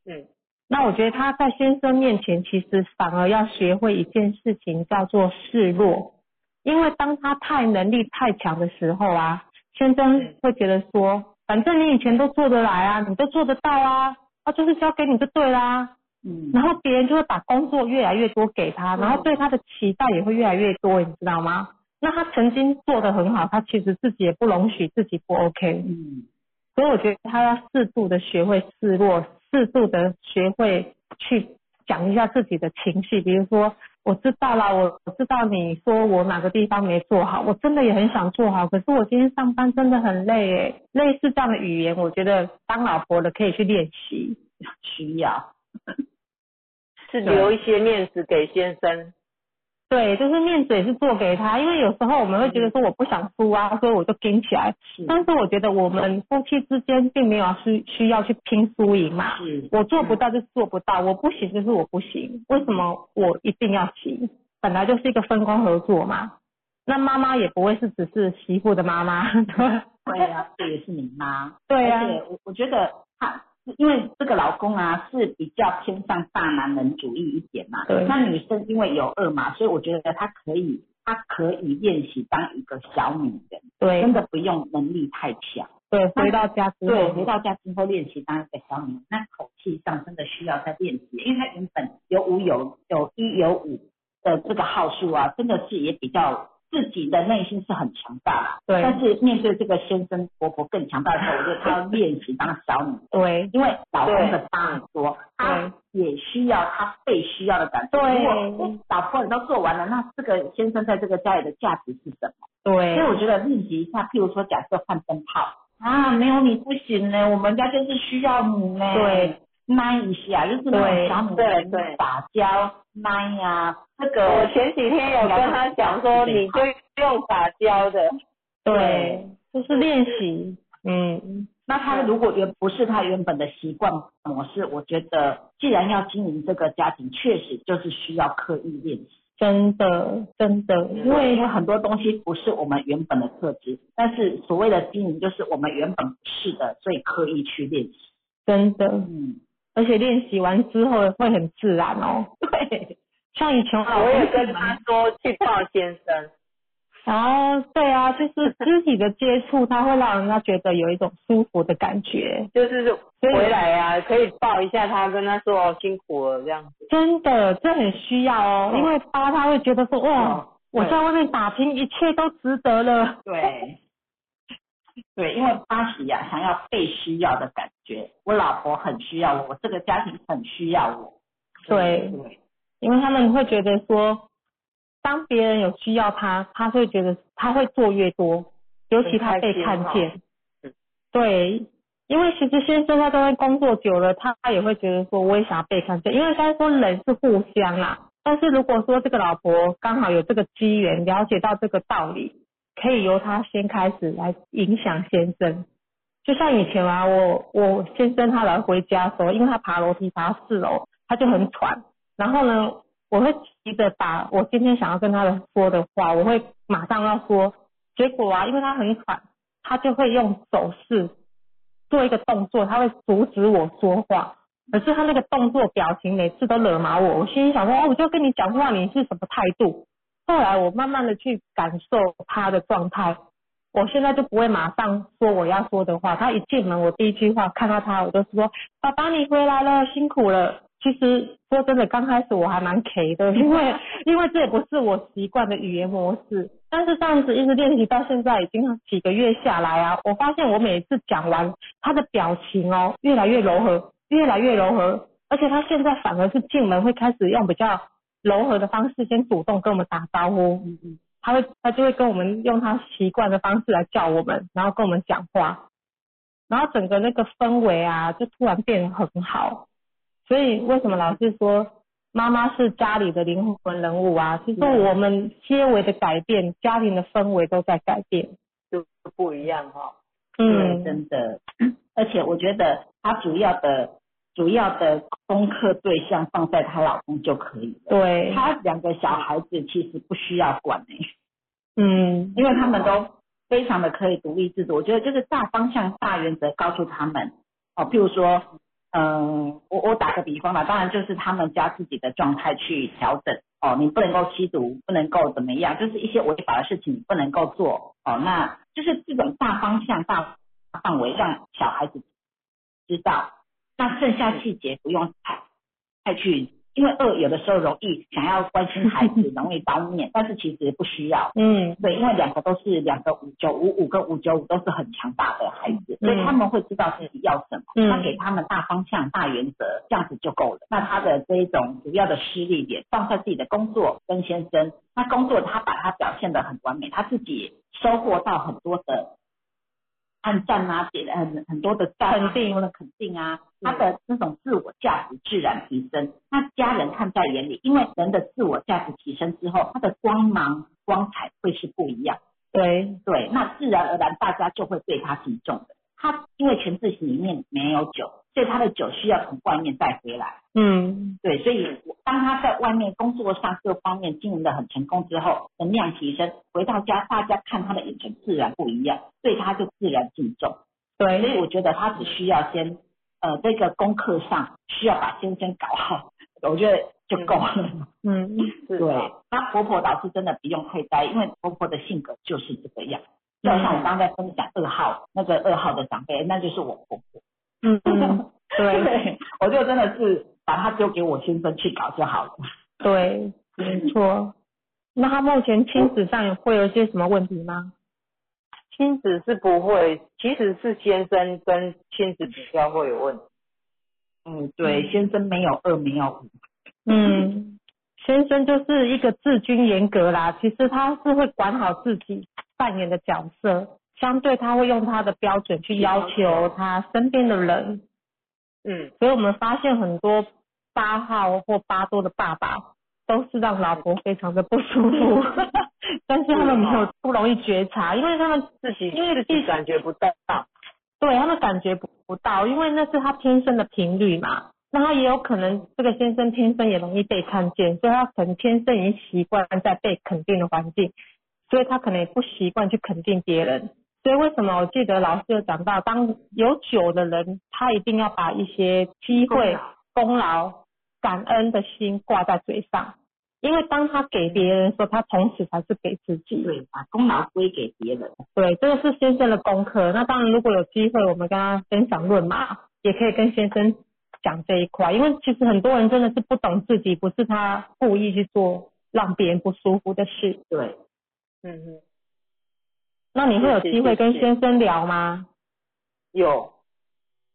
嗯，那我觉得他在先生面前其实反而要学会一件事情，叫做示弱。因为当他太能力太强的时候啊，先生会觉得说，反正你以前都做得来啊，你都做得到啊，啊就是交给你就对啦。嗯，然后别人就会把工作越来越多给他，然后对他的期待也会越来越多，你知道吗？那他曾经做得很好，他其实自己也不容许自己不 OK。 嗯，所以我觉得他要适度的学会示弱，适度的学会去讲一下自己的情绪，比如说我知道啦，我知道你说我哪个地方没做好，我真的也很想做好，可是我今天上班真的很累耶。类似这样的语言，我觉得当老婆的可以去练习，需要是留一些面子给先生。对，就是面子也是做给他，因为有时候我们会觉得说我不想输啊，所以我就拼起来。但是我觉得我们夫妻之间并没有需需要去拼输赢嘛，我做不到就是做不到，我不行就是我不行，为什么我一定要行？本来就是一个分工合作嘛。那妈妈也不会是只是媳妇的妈妈，对啊，这也是你妈，对啊。我我觉得他因为这个老公啊是比较偏向大男人主义一点嘛，那女生因为有二嘛，所以我觉得她可以她可以练习当一个小女人，对，真的不用能力太强，对，回到家之后，对，回到家之后练习当一个小女人，那口气上真的需要再练习，因为她原本有五有有一有五的这个号数啊，真的是也比较自己的内心是很强大的，对。但是面对这个先生婆婆更强大的时候，我觉得她要练习当小女人，对，因为老公的八很多，她也需要她被需要的感觉。对，如果老婆人都做完了，那这个先生在这个家里的价值是什么？对，所以我觉得练习一下，譬如说假设换灯泡啊，没有你不行呢，我们家就是需要你呢，对，拉一下，就是那种小女人打交拉呀。这个我前几天有跟他讲说，你就用打交的，对，就是练习。嗯，那他如果原不是他原本的习惯模式，我觉得既然要经营这个家庭，确实就是需要刻意练习，真的真的，因为有很多东西不是我们原本的特质，但是所谓的经营就是我们原本不是的，所以刻意去练习，真的。嗯，而且练习完之后会很自然哦。对，像以前我也跟他说去抱先生。然后对啊，就是肢体的接触，它会让人家觉得有一种舒服的感觉，就是回来啊可以抱一下他，跟他说哦辛苦了这样子。真的，这很需要哦，因为他他会觉得说哇、哦、我在外面打拼一切都值得了。对对，因为巴西啊想要被需要的感觉，我老婆很需要我，我这个家庭很需要我。 对, 对, 对，因为他们会觉得说当别人有需要他，他会觉得他会做越多，尤其他被看见。对，因为其实先生他都会工作久了，他也会觉得说我也想要被看见，因为该说人是互相啦，但是如果说这个老婆刚好有这个机缘了解到这个道理，可以由他先开始来影响先生。就像以前啊，我我先生他来回家的时候，因为他爬楼梯爬四楼他就很喘，然后呢我会急着把我今天想要跟他说的话，我会马上要说，结果啊因为他很喘，他就会用手势做一个动作，他会阻止我说话，可是他那个动作表情每次都惹毛我，我心里想说、哦、我就跟你讲话你是什么态度。后来我慢慢的去感受他的状态，我现在就不会马上说我要说的话，他一进门我第一句话看到他我就说爸爸你回来了辛苦了。其实说真的刚开始我还蛮 K 的，因为因为这也不是我习惯的语言模式，但是这样子一直练习到现在已经几个月下来啊，我发现我每次讲完他的表情哦越来越柔和越来越柔和，而且他现在反而是进门会开始用比较柔和的方式先主动跟我们打招呼，他会他就会跟我们用他习惯的方式来叫我们，然后跟我们讲话，然后整个那个氛围啊就突然变得很好。所以为什么老是说妈妈是家里的灵魂人物啊，其实我们些微的改变，家庭的氛围都在改变，就不一样哈、哦。嗯，真的，而且我觉得他主要的主要的功课对象放在她老公就可以了。对，他两个小孩子其实不需要管、欸、嗯，因为他们都非常的可以独立自主。我觉得这个大方向大原则告诉他们哦，譬如说嗯，我我打个比方吧，当然就是他们家自己的状态去调整哦，你不能够吸毒，不能够怎么样，就是一些违法的事情你不能够做哦，那就是这种大方向大范围让小孩子知道，那剩下细节不用太太去，因为二有的时候容易想要关心孩子容易当面但是其实不需要。嗯，对，因为两个都是两个五九五五跟五九五都是很强大的孩子、嗯、所以他们会知道自己要什么、嗯、他给他们大方向大原则这样子就够了。那他的这一种主要的施力点放在自己的工作跟先生，他工作他把他表现得很完美，他自己收获到很多的按赞啊，很很多的赞、啊、肯定，的肯定啊，他的那种自我价值自然提升，那家人看在眼里，因为人的自我价值提升之后，他的光芒光彩会是不一样。对对，那自然而然大家就会对他敬重的。他因为全自己里面没有酒，所以他的酒需要从外面带回来。嗯，对，所以当他在外面工作上各方面经营的很成功之后，能量提升，回到家大家看他的眼神自然不一样，对他就自然敬重。对，所以我觉得他只需要先呃这个功课上需要把先生搞好，我觉得就够了。嗯，对，那婆婆倒是真的不用太呆，因为婆婆的性格就是这个样。就像我刚才分享二号那个二号的长辈，那就是我婆婆。嗯，对，对，我就真的是把他丢给我先生去搞就好了。对，没错。那他目前亲子上会有一些什么问题吗？亲子是不会，其实是先生跟亲子比较会有问题。嗯，对，嗯，先生没有二没有五。嗯，先生就是一个治军严格啦，其实他是会管好自己扮演的角色，相对他会用他的标准去要求他身边的人。嗯，所以我们发现很多八号或八多的爸爸都是让老婆非常的不舒服但是他们没有不容易觉察，因为他们自己因为自己感觉不到。对，他们感觉不到，因为那是他天生的频率嘛，那他也有可能这个先生天生也容易被看见，所以他可能天生已经习惯在被肯定的环境，所以他可能也不习惯去肯定别人，所以为什么我记得老师有讲到，当有酒的人，他一定要把一些机会、功劳、感恩的心挂在嘴上，因为当他给别人的时候，他同时才是给自己。对，把功劳归给别人。对，这个是先生的功课。那当然，如果有机会，我们跟他分享论嘛，也可以跟先生讲这一块，因为其实很多人真的是不懂自己，不是他故意去做让别人不舒服的事。对，嗯嗯。那你会有机会跟先生聊吗？有，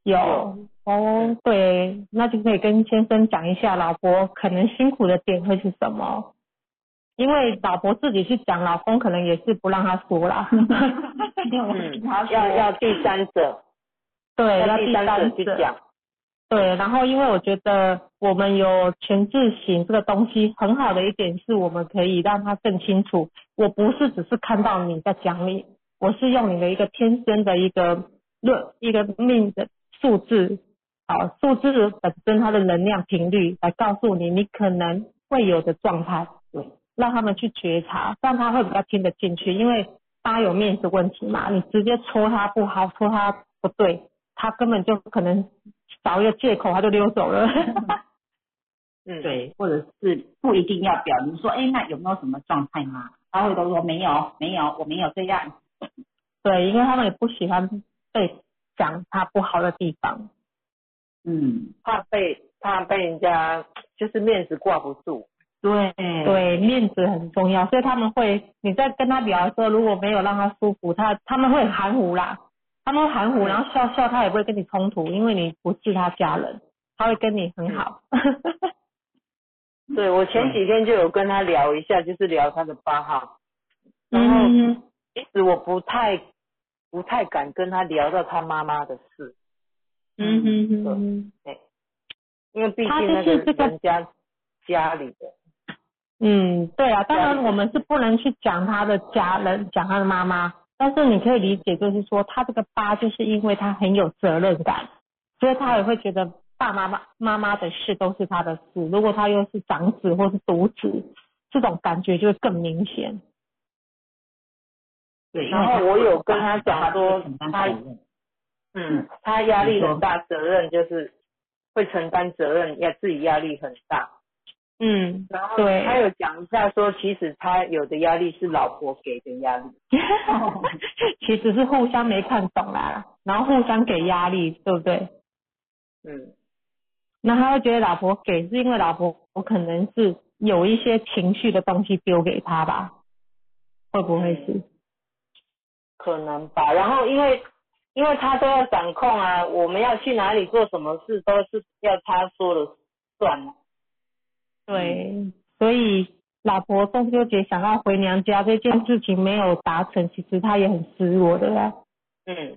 有哦，对，那就可以跟先生讲一下老婆可能辛苦的点会是什么，因为老婆自己去讲，老公可能也是不让他说啦。嗯，要要第三者，对，要第三者去讲。对，然后因为我觉得我们有全智型这个东西很好的一点是，我们可以让他更清楚，我不是只是看到你在讲你，我是用你的一个天生的一个论一个命的数字，啊，数字本身它的能量频率来告诉你你可能会有的状态，对，让他们去觉察，让他会比较听得进去，因为他有面子问题嘛，你直接戳他不好，戳他不对，他根本就可能找一个借口他就溜走了。嗯，对，或者是不一定要表明说，哎，那有没有什么状态吗？他会都说没有，没有，我没有这样。对，因为他们也不喜欢被讲他不好的地方。嗯，怕被怕被人家就是面子挂不住。对对，面子很重要，所以他们会，你在跟他聊的时候，如果没有让他舒服，他他们会含糊啦。他们含糊，然后笑笑，他也不会跟你冲突，因为你不是他家人，他会跟你很好。对，我前几天就有跟他聊一下，就是聊他的八号，然后一直我不太不太敢跟他聊到他妈妈的事。嗯嗯嗯，对，因为毕竟那个人家家里的。嗯，对啊，当然我们是不能去讲他的家人，讲他的妈妈。但是你可以理解，就是说他这个八，就是因为他很有责任感，所以他也会觉得爸妈妈妈妈的事都是他的事。如果他又是长子或是独子，这种感觉就会更明显。对，然后我有跟他讲说，他嗯，他压力很大，责任就是会承担责任，也自己压力很大。嗯，然后他有讲一下说，其实他有的压力是老婆给的压力，其实是互相没看懂啦，然后互相给压力，对不对？嗯，那他会觉得老婆给是因为老婆我可能是有一些情绪的东西丢给他吧，会不会是？可能吧，然后因为因为他都要掌控啊，我们要去哪里做什么事都是要他说了算了。对，所以老婆中秋节想要回娘家这件事情没有达成，其实她也很失落的啦。嗯，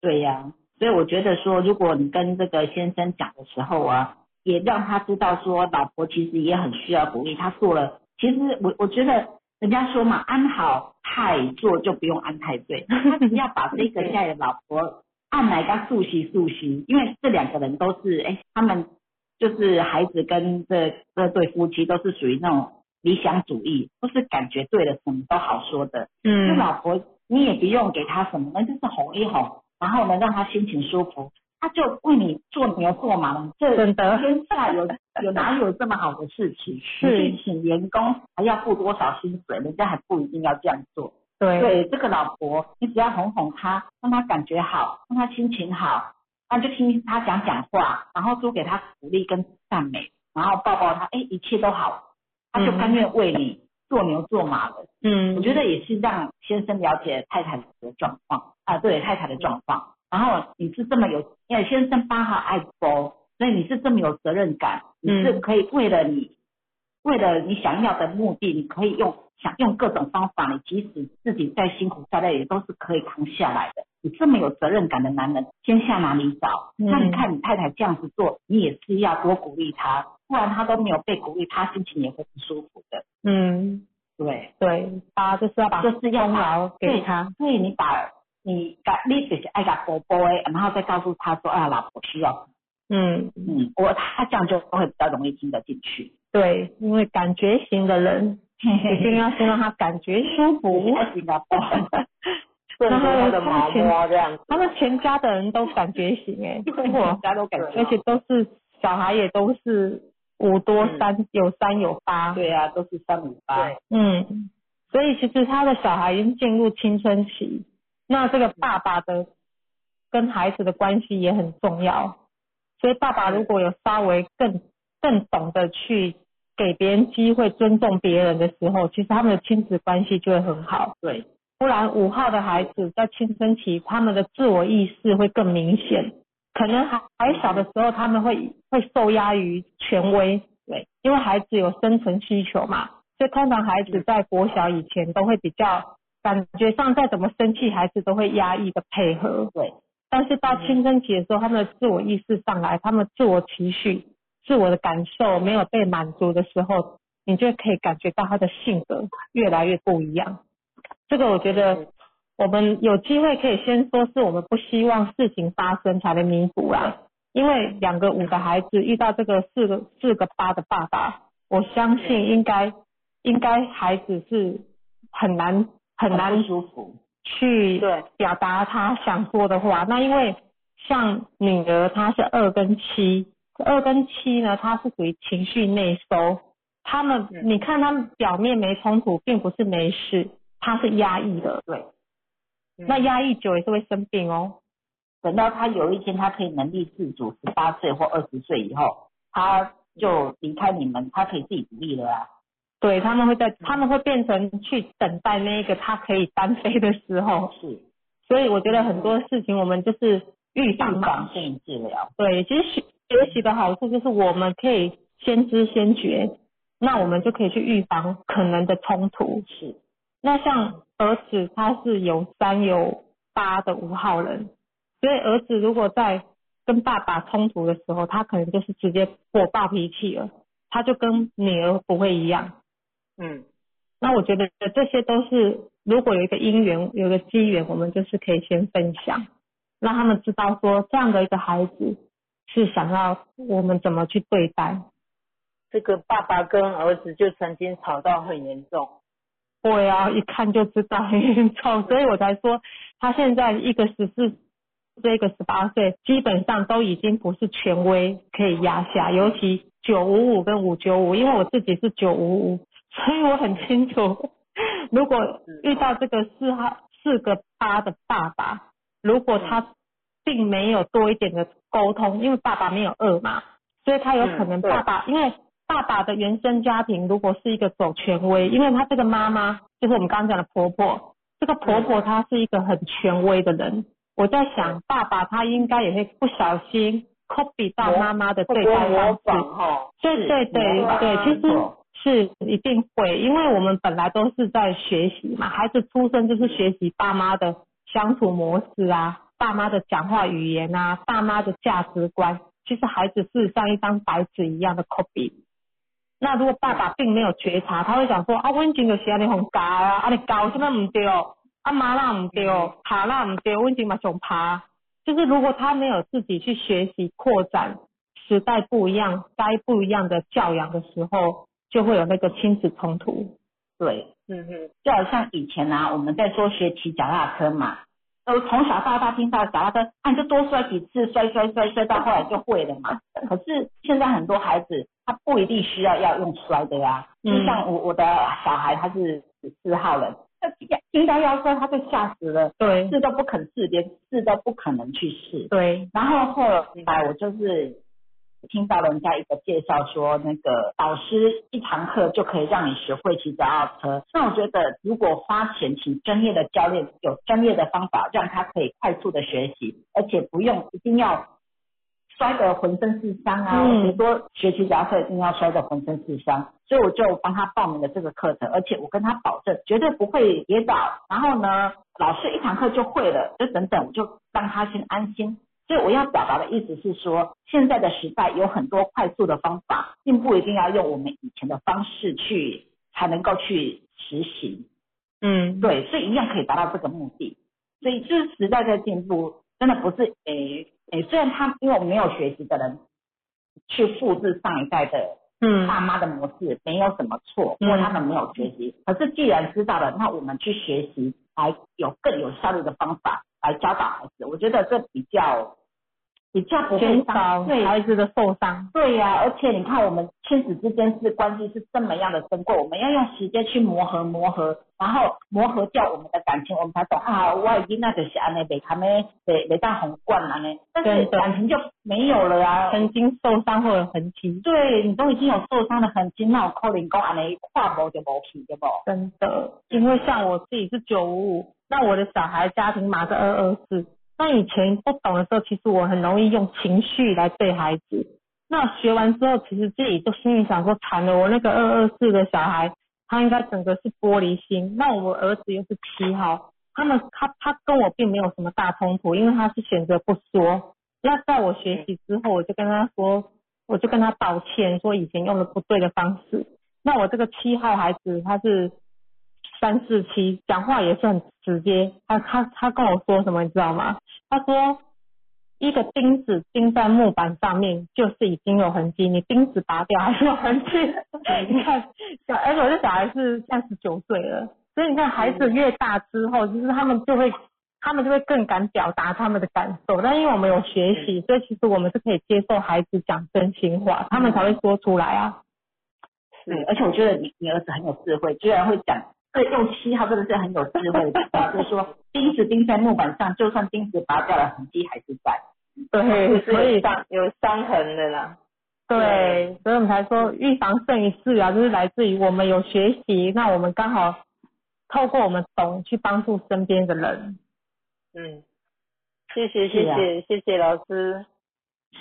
对呀、啊，所以我觉得说，如果你跟这个先生讲的时候啊，也让他知道说，老婆其实也很需要鼓励，他做了，其实我我觉得人家说嘛，安好太做就不用安太岁，他只要把这个家里的老婆按来跟熟悉熟悉，因为这两个人都是哎、欸、他们。就是孩子跟这这对夫妻都是属于那种理想主义，都是感觉对了什么都好说的。嗯，那老婆你也不用给他什么，那就是哄一哄，然后呢让他心情舒服，他就为你做牛做马了。这真的天下有有哪有这么好的事情？是请员工还要付多少薪水，人家还不一定要这样做。对，对，这个老婆你只要哄哄他，让他感觉好，让他心情好。那就听他讲讲话，然后多给他鼓励跟赞美，然后抱抱他，哎，一切都好，他就甘愿为你做牛做马了。嗯，我觉得也是让先生了解太太的状况啊，对太太的状况。然后你是这么有，因为先生八号爱包，所以你是这么有责任感，你是可以为了你，为了你想要的目的，你可以用想用各种方法，你即使自己再辛苦再累，也都是可以扛下来的。你这么有责任感的男人，天下哪里找？嗯、那你看你太太这样子做，你也是要多鼓励她，不然她都没有被鼓励，她心情也会不舒服的。嗯，对对，啊，就是要把就是要功劳给她，所以你把你把你就是爱她波波哎，然后再告诉她说啊，老婆需要。嗯嗯，我她这样就会比较容易听得进去。对，因为感觉型的人一定要先让他感觉舒服。然后他全他们全家的人都感觉行哎，全家都感觉，而且都是小孩也都是五多三、嗯、有三有八。对啊，都是三五八。嗯，所以其实他的小孩已经进入青春期，那这个爸爸的跟孩子的关系也很重要，所以爸爸如果有稍微更更懂得去给别人机会尊重别人的时候，其实他们的亲子关系就会很好。对，不然五号的孩子在青春期他们的自我意识会更明显，可能还小的时候他们会会受压于权威。对，因为孩子有生存需求嘛，所以通常孩子在国小以前都会比较感觉上再怎么生气孩子都会压抑的配合。对，但是到青春期的时候他们的自我意识上来，他们自我情绪自我的感受没有被满足的时候，你就可以感觉到他的性格越来越不一样。这个我觉得我们有机会可以先说是我们不希望事情发生才能弥补啦，因为两个五的孩子遇到这个四个四个八的爸爸，我相信应该应该孩子是很难很难去表达他想说的话。那因为像女儿她是二跟七，二跟七呢她是属于情绪内收，他们你看他们表面没冲突并不是没事，他是压抑的。对，那压抑久也是会生病哦。等到他有一天他可以能力自主，十八岁或二十岁以后他就离开你们，他可以自己独立了啊。对，他们会在他们会变成去等待那个他可以单飞的时候。是，所以我觉得很多事情我们就是预防嘛，建议治疗。对，其实学习的好处就是我们可以先知先觉，那我们就可以去预防可能的冲突。是，那像儿子他是有三有八的五号人，所以儿子如果在跟爸爸冲突的时候，他可能就是直接火爆脾气了，他就跟女儿不会一样。嗯，那我觉得这些都是如果有一个因缘有一个机缘，我们就是可以先分享，让他们知道说这样的一个孩子是想要我们怎么去对待。这个爸爸跟儿子就曾经吵到很严重。对啊，一看就知道很严重，所以我才说他现在一个十四岁一个十八岁基本上都已经不是权威可以压下，尤其九五五跟五九五，因为我自己是九五五，所以我很清楚，如果遇到这个四号四个八的爸爸，如果他并没有多一点的沟通，因为爸爸没有二嘛，所以他有可能爸爸、嗯、因为爸爸的原生家庭如果是一个走权威，因为他这个妈妈就是我们刚刚讲的婆婆，这个婆婆她是一个很权威的人，我在想爸爸他应该也会不小心 copy 到妈妈的对待方式。对对对对，其实是一定会，因为我们本来都是在学习嘛，孩子出生就是学习爸妈的相处模式啊，爸妈的讲话语言啊，爸妈的价值观，其实孩子事实上一张白纸一样的 copy。 那如果爸爸并没有觉察，他会想说啊，我以前就是这样很教啊，啊你教什么不对，啊妈那不对，爬那不对，我以前也想爬，就是如果他没有自己去学习扩展时代不一样该不一样的教养的时候，就会有那个亲子冲突。对，嗯嗯，就好像以前啊，我们在说学骑脚踏车嘛，我从小到大听到脚踏车，啊你就多摔几次，摔摔摔摔到后来就会了嘛。可是现在很多孩子他不一定需要要用摔的啊，就像我我的小孩他是四号人，听到要摔他就吓死了，对，试都不肯试，连试都不可能去试。对，然后后来我就是。听到人家一个介绍说那个导师一堂课就可以让你学会骑脚踏车，那我觉得如果花钱请专业的教练，有专业的方法让他可以快速的学习，而且不用一定要摔得浑身是伤啊、嗯、我觉得学骑脚踏车一定要摔得浑身是伤，所以我就帮他报名了这个课程，而且我跟他保证绝对不会跌倒，然后呢老师一堂课就会了，就等等，我就让他先安心。所以我要表达的意思是说，现在的时代有很多快速的方法，并不一定要用我们以前的方式去才能够去实行。嗯，对，所以一样可以达到这个目的。所以这时代在进步，真的不是诶诶，虽然他因为我们没有学习的人去复制上一代的嗯，爸妈的模式没有什么错，因为他们没有学习。可是既然知道了，那我们去学习，还有更有效率的方法来教导孩子。我觉得这比较比较不会伤孩子的受伤。对呀、啊，而且你看我们亲子之间是关系是这么样的珍贵，我们要用时间去磨合磨合，然后磨合掉我们的感情，我们才懂啊，我的囡仔就是安尼，袂堪咩，袂袂当红惯安尼，但是感情就没有了啊。曾经受伤或者痕迹，对你都已经有受伤的痕迹，那有可能讲安尼跨无就无去，对不？真的，因为像我自己是九五五，那我的小孩家庭码是二二四。那以前不懂的时候，其实我很容易用情绪来对孩子。那学完之后，其实自己就心里想说，惨了，我那个二二四的小孩，他应该整个是玻璃心。那我儿子又是七号，他们他他跟我并没有什么大冲突，因为他是选择不说。那在我学习之后，我就跟他说，我就跟他道歉，说以前用的不对的方式。那我这个七号孩子，他是三四七，讲话也是很直接。他他他跟我说什么，你知道吗？他说一个钉子钉在木板上面就是已经有痕迹，你钉子拔掉还是有痕迹。你看小，而且我的小孩是三十九岁了，所以你看孩子越大之后，就是他们就会他们就会更敢表达他们的感受。但因为我们有学习，所以其实我们是可以接受孩子讲真心话，他们才会说出来啊。对，而且我觉得你你儿子很有智慧，居然会讲。对，用七号真的是很有智慧的，就是说钉子钉在木板上，就算钉子拔掉了，痕迹还是在。对，所以有伤痕的啦。对，所以我们才说预防胜于治疗，就是来自于我们有学习，那我们刚好透过我们懂去帮助身边的人。嗯，谢谢谢谢、啊、谢谢老师。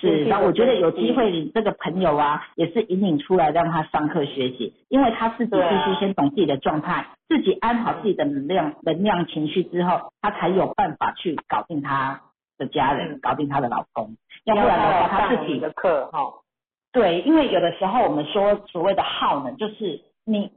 是，那我觉得有机会你这个朋友啊，也是引领出来让他上课学习，因为他自己必须先懂自己的状态，自己安好自己的能量、能量情绪之后，他才有办法去搞定他的家人，搞定他的老公，要不然的话他自己的课哈。对，因为有的时候我们说所谓的耗能，就是你，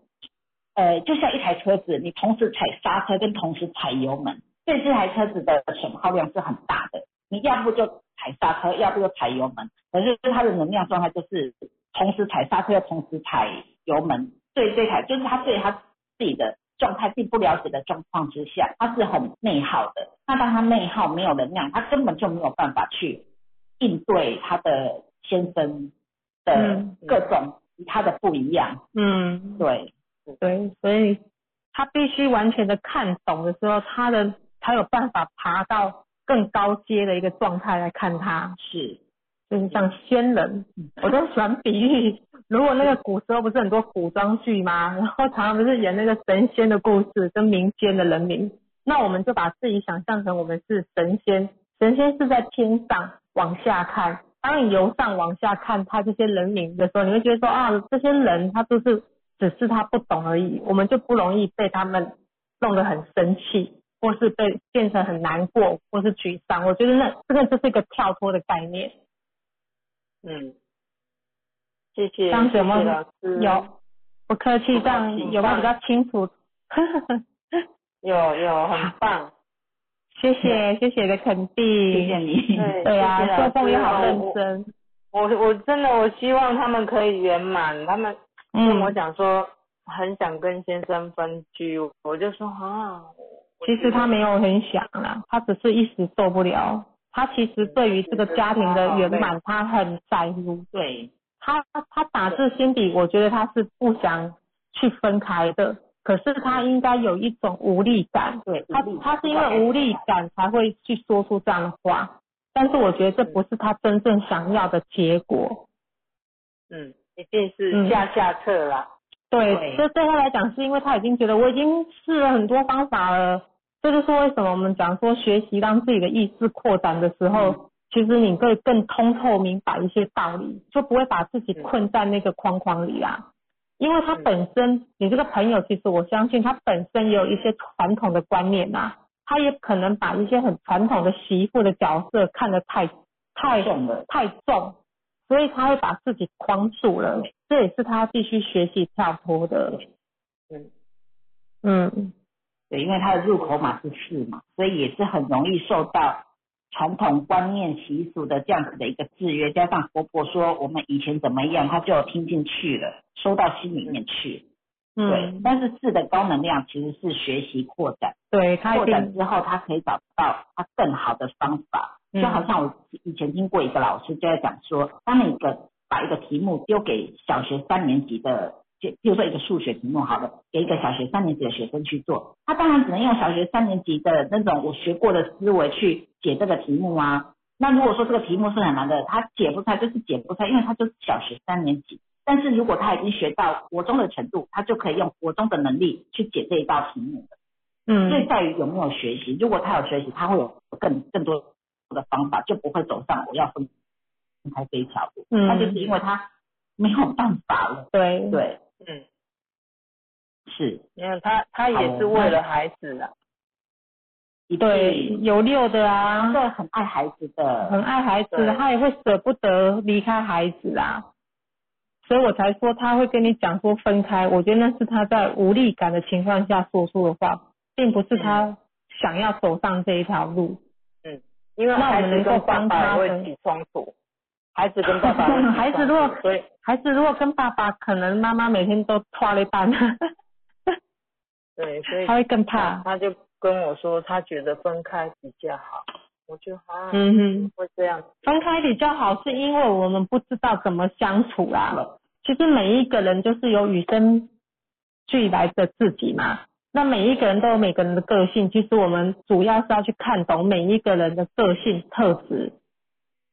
呃，就像一台车子，你同时踩刹车跟同时踩油门，对这台车子的损耗量是很大的，你要不就踩刹车，要不就踩油门，可是他的能量状态就是同时踩刹车又同时踩油门，对这台就是他对他自己的状态并不了解的状况之下，他是很内耗的。那当他内耗没有能量，他根本就没有办法去应对他的先生的各种其他的不一样。嗯，对对，所以他必须完全的看懂的时候，他的才有办法爬到更高阶的一个状态来看他。是，就是像仙人，我都喜欢比喻。如果那个古时候不是很多古装剧吗？然后常常不是演那个神仙的故事跟民间的人民，那我们就把自己想象成我们是神仙。神仙是在天上往下看，当你由上往下看他这些人民的时候，你会觉得说啊，这些人他就是只是他不懂而已，我们就不容易被他们弄得很生气，或是被变成很难过，或是沮丧。我觉得那这个就是一个跳脱的概念。嗯，谢谢张雪梦老师。有，不客气。这样有没有比较清楚？有有，很棒。谢谢谢谢的肯定，谢谢你。对，对啊，做凤也好认真。我我真的我希望他们可以圆满。他们跟我讲说很想跟先生分居，我就说啊。其实他没有很想啦，他只是一时受不了。他其实对于这个家庭的圆满，他很在乎。对，他他打自心底，我觉得他是不想去分开的。可是他应该有一种无力感。对，他他是因为无力感才会去说出这样的话。但是我觉得这不是他真正想要的结果。嗯，一定是下下策啦。嗯，对，这对他来讲是因为他已经觉得我已经试了很多方法了，这就是为什么我们讲说学习让自己的意识扩展的时候，嗯，其实你可以更通透明白一些道理，就不会把自己困在那个框框里啦，啊，因为他本身，嗯，你这个朋友其实我相信他本身也有一些传统的观念啊，他也可能把一些很传统的媳妇的角色看得太太重了，太重，所以他会把自己框住了，这也是他必须学习跳脱的。嗯嗯，对，因为他的入口码是四嘛，所以也是很容易受到传统观念习俗的这样子的一个制约，加上婆婆说我们以前怎么样，她就听进去了，收到心里面去。嗯，对。但是四的高能量其实是学习扩展，对，她扩展之后她可以找到她更好的方法。嗯，就好像我以前听过一个老师就在讲说，当你一个把一个题目丢给小学三年级的，就比如说一个数学题目好了，给一个小学三年级的学生去做，他当然只能用小学三年级的那种我学过的思维去解这个题目啊。那如果说这个题目是很难的，他解不出来就是解不出来，因为他就是小学三年级。但是如果他已经学到国中的程度，他就可以用国中的能力去解这一道题目了。嗯，所以在于有没有学习，如果他有学习，他会有更更多的方法，就不会走上我要分开这一条路。嗯，他就是因为他没有办法了。对对。嗯，是，因为他他也是为了孩子啊。对，有六的啊，对，很爱孩子的，很爱孩子，他也会舍不得离开孩子啊，所以我才说他会跟你讲说分开，我觉得那是他在无力感的情况下说出的话，并不是他想要走上这一条路。嗯，因为孩子跟爸爸会起冲突，孩子跟爸爸会起冲突，孩子如果所以。孩子如果跟爸爸，可能妈妈每天都拖累半对，所以他会更怕。嗯，他就跟我说他觉得分开比较好，我就啊，嗯哼，会这样分开比较好，是因为我们不知道怎么相处啦。其实每一个人就是有与生俱来的自己嘛，那每一个人都有每个人的个性，其实我们主要是要去看懂每一个人的个性特质。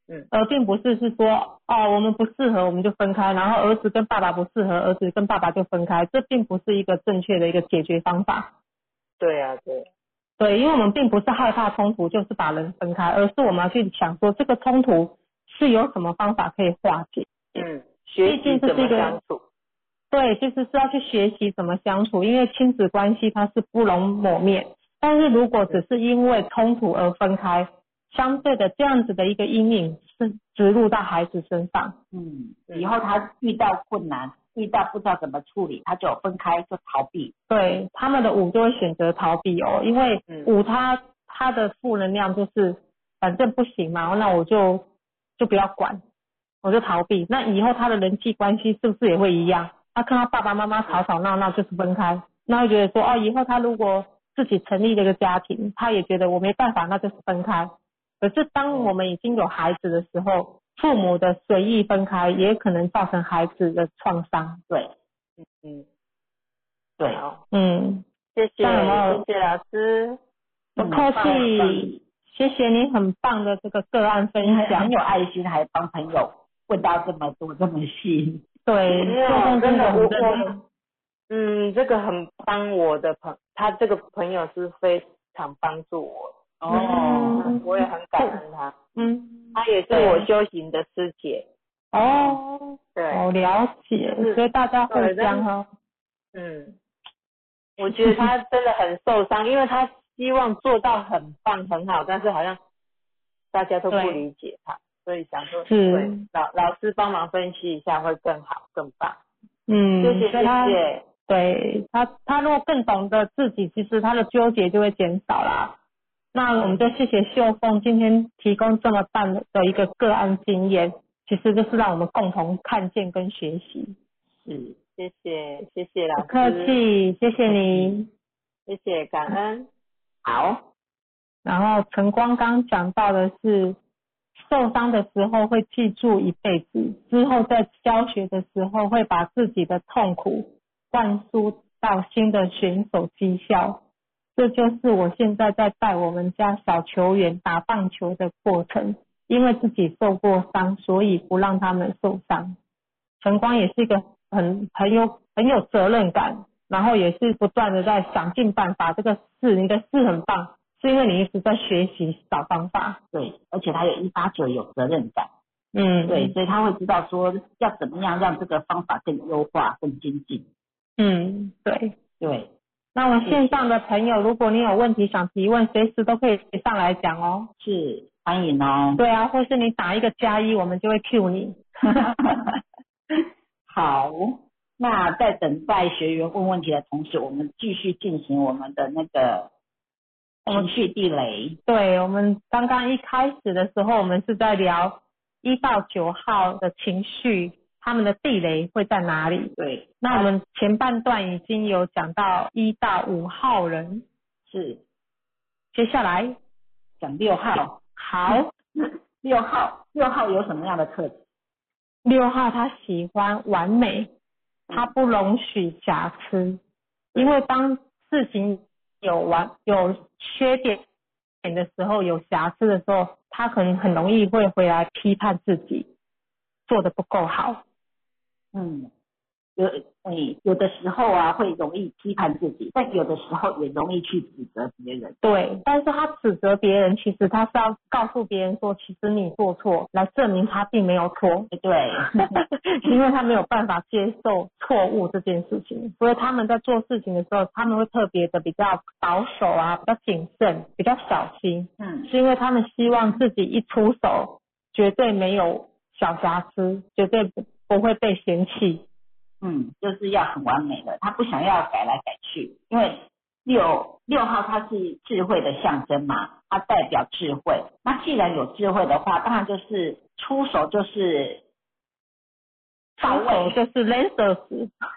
嗯，而并不是是说哦，我们不适合我们就分开，然后儿子跟爸爸不适合，儿子跟爸爸就分开，这并不是一个正确的一个解决方法。对啊，对对，因为我们并不是害怕冲突就是把人分开，而是我们要去想说这个冲突是有什么方法可以化解。嗯，学习怎么相处。对，其实是要去学习怎么相处，因为亲子关系它是不容抹灭，但是如果只是因为冲突而分开，相对的这样子的一个阴影是植入到孩子身上。嗯，以后他遇到困难，遇到不知道怎么处理，他就分开就逃避。对，他们的五就会选择逃避哦，因为五他他的负能量就是反正不行嘛，那我就就不要管，我就逃避。那以后他的人际关系是不是也会一样？他看到爸爸妈妈吵吵闹闹就是分开，那会觉得说哦，以后他如果自己成立了一个家庭，他也觉得我没办法，那就是分开。可是当我们已经有孩子的时候，父母的随意分开也可能造成孩子的创伤。对，嗯，对，嗯，谢谢，谢谢老师，不客气，谢谢你很棒的这个个案分享，很有爱心，还帮朋友问到这么多这么细。对，真的，我我嗯，这个很帮我的朋，他这个朋友是非常帮助我。哦，嗯，我也很感恩他。嗯，他也是我修行的师姐。哦，对，我了解，所以大家互相哈。嗯，我觉得他真的很受伤，因为他希望做到很棒很好，但是好像大家都不理解他，所以想说，对，老老师帮忙分析一下会更好更棒。嗯，谢谢谢谢。对他，他如果更懂得自己，其实他的纠结就会减少啦。那我们就谢谢秀凤今天提供这么棒的一个个案经验，其实就是让我们共同看见跟学习。是，谢谢，谢谢老师。不客气，谢谢你，谢谢，感恩。好，然后晨光刚讲到的是，受伤的时候会记住一辈子，之后在教学的时候会把自己的痛苦灌输到新的选手绩效。这就是我现在在带我们家小球员打棒球的过程，因为自己受过伤，所以不让他们受伤。晨光也是一个很很有很有责任感，然后也是不断的在想尽办法，这个事你的事很棒，是因为你一直在学习找方法。对，而且他有一八九有责任感。嗯，对，所以他会知道说要怎么样让这个方法更优化更精进。嗯，对对。那我线上的朋友，如果你有问题想提问，随时都可以上来讲哦。是，欢迎哦。对啊，或是你打一个加一，我们就会 Q 你。好，那在等待学员问问题的同时，我们继续进行我们的那个情绪地雷。对，我们刚刚一开始的时候我们是在聊一到九号的情绪，他们的地雷会在哪里。对，那我们前半段已经有讲到一到五号人，是，接下来讲六号。好，六号六号有什么样的特质？六号他喜欢完美，他不容许瑕疵，因为当事情有完有缺点的时候，有瑕疵的时候，他可能很容易会回来批判自己做得不够好。嗯，有诶，有的时候啊会容易批判自己，但有的时候也容易去指责别人。对，但是他指责别人，其实他是要告诉别人说，其实你做错，来证明他并没有错。对，因为他没有办法接受错误这件事情，所以他们在做事情的时候，他们会特别的比较保守啊，比较谨慎，比较小心。嗯，是因为他们希望自己一出手绝对没有小瑕疵，绝对不会被嫌弃。嗯，就是要很完美的，他不想要改来改去，因为六六号它是智慧的象征嘛，它代表智慧。那既然有智慧的话，当然就是出手就是到位，就是 laser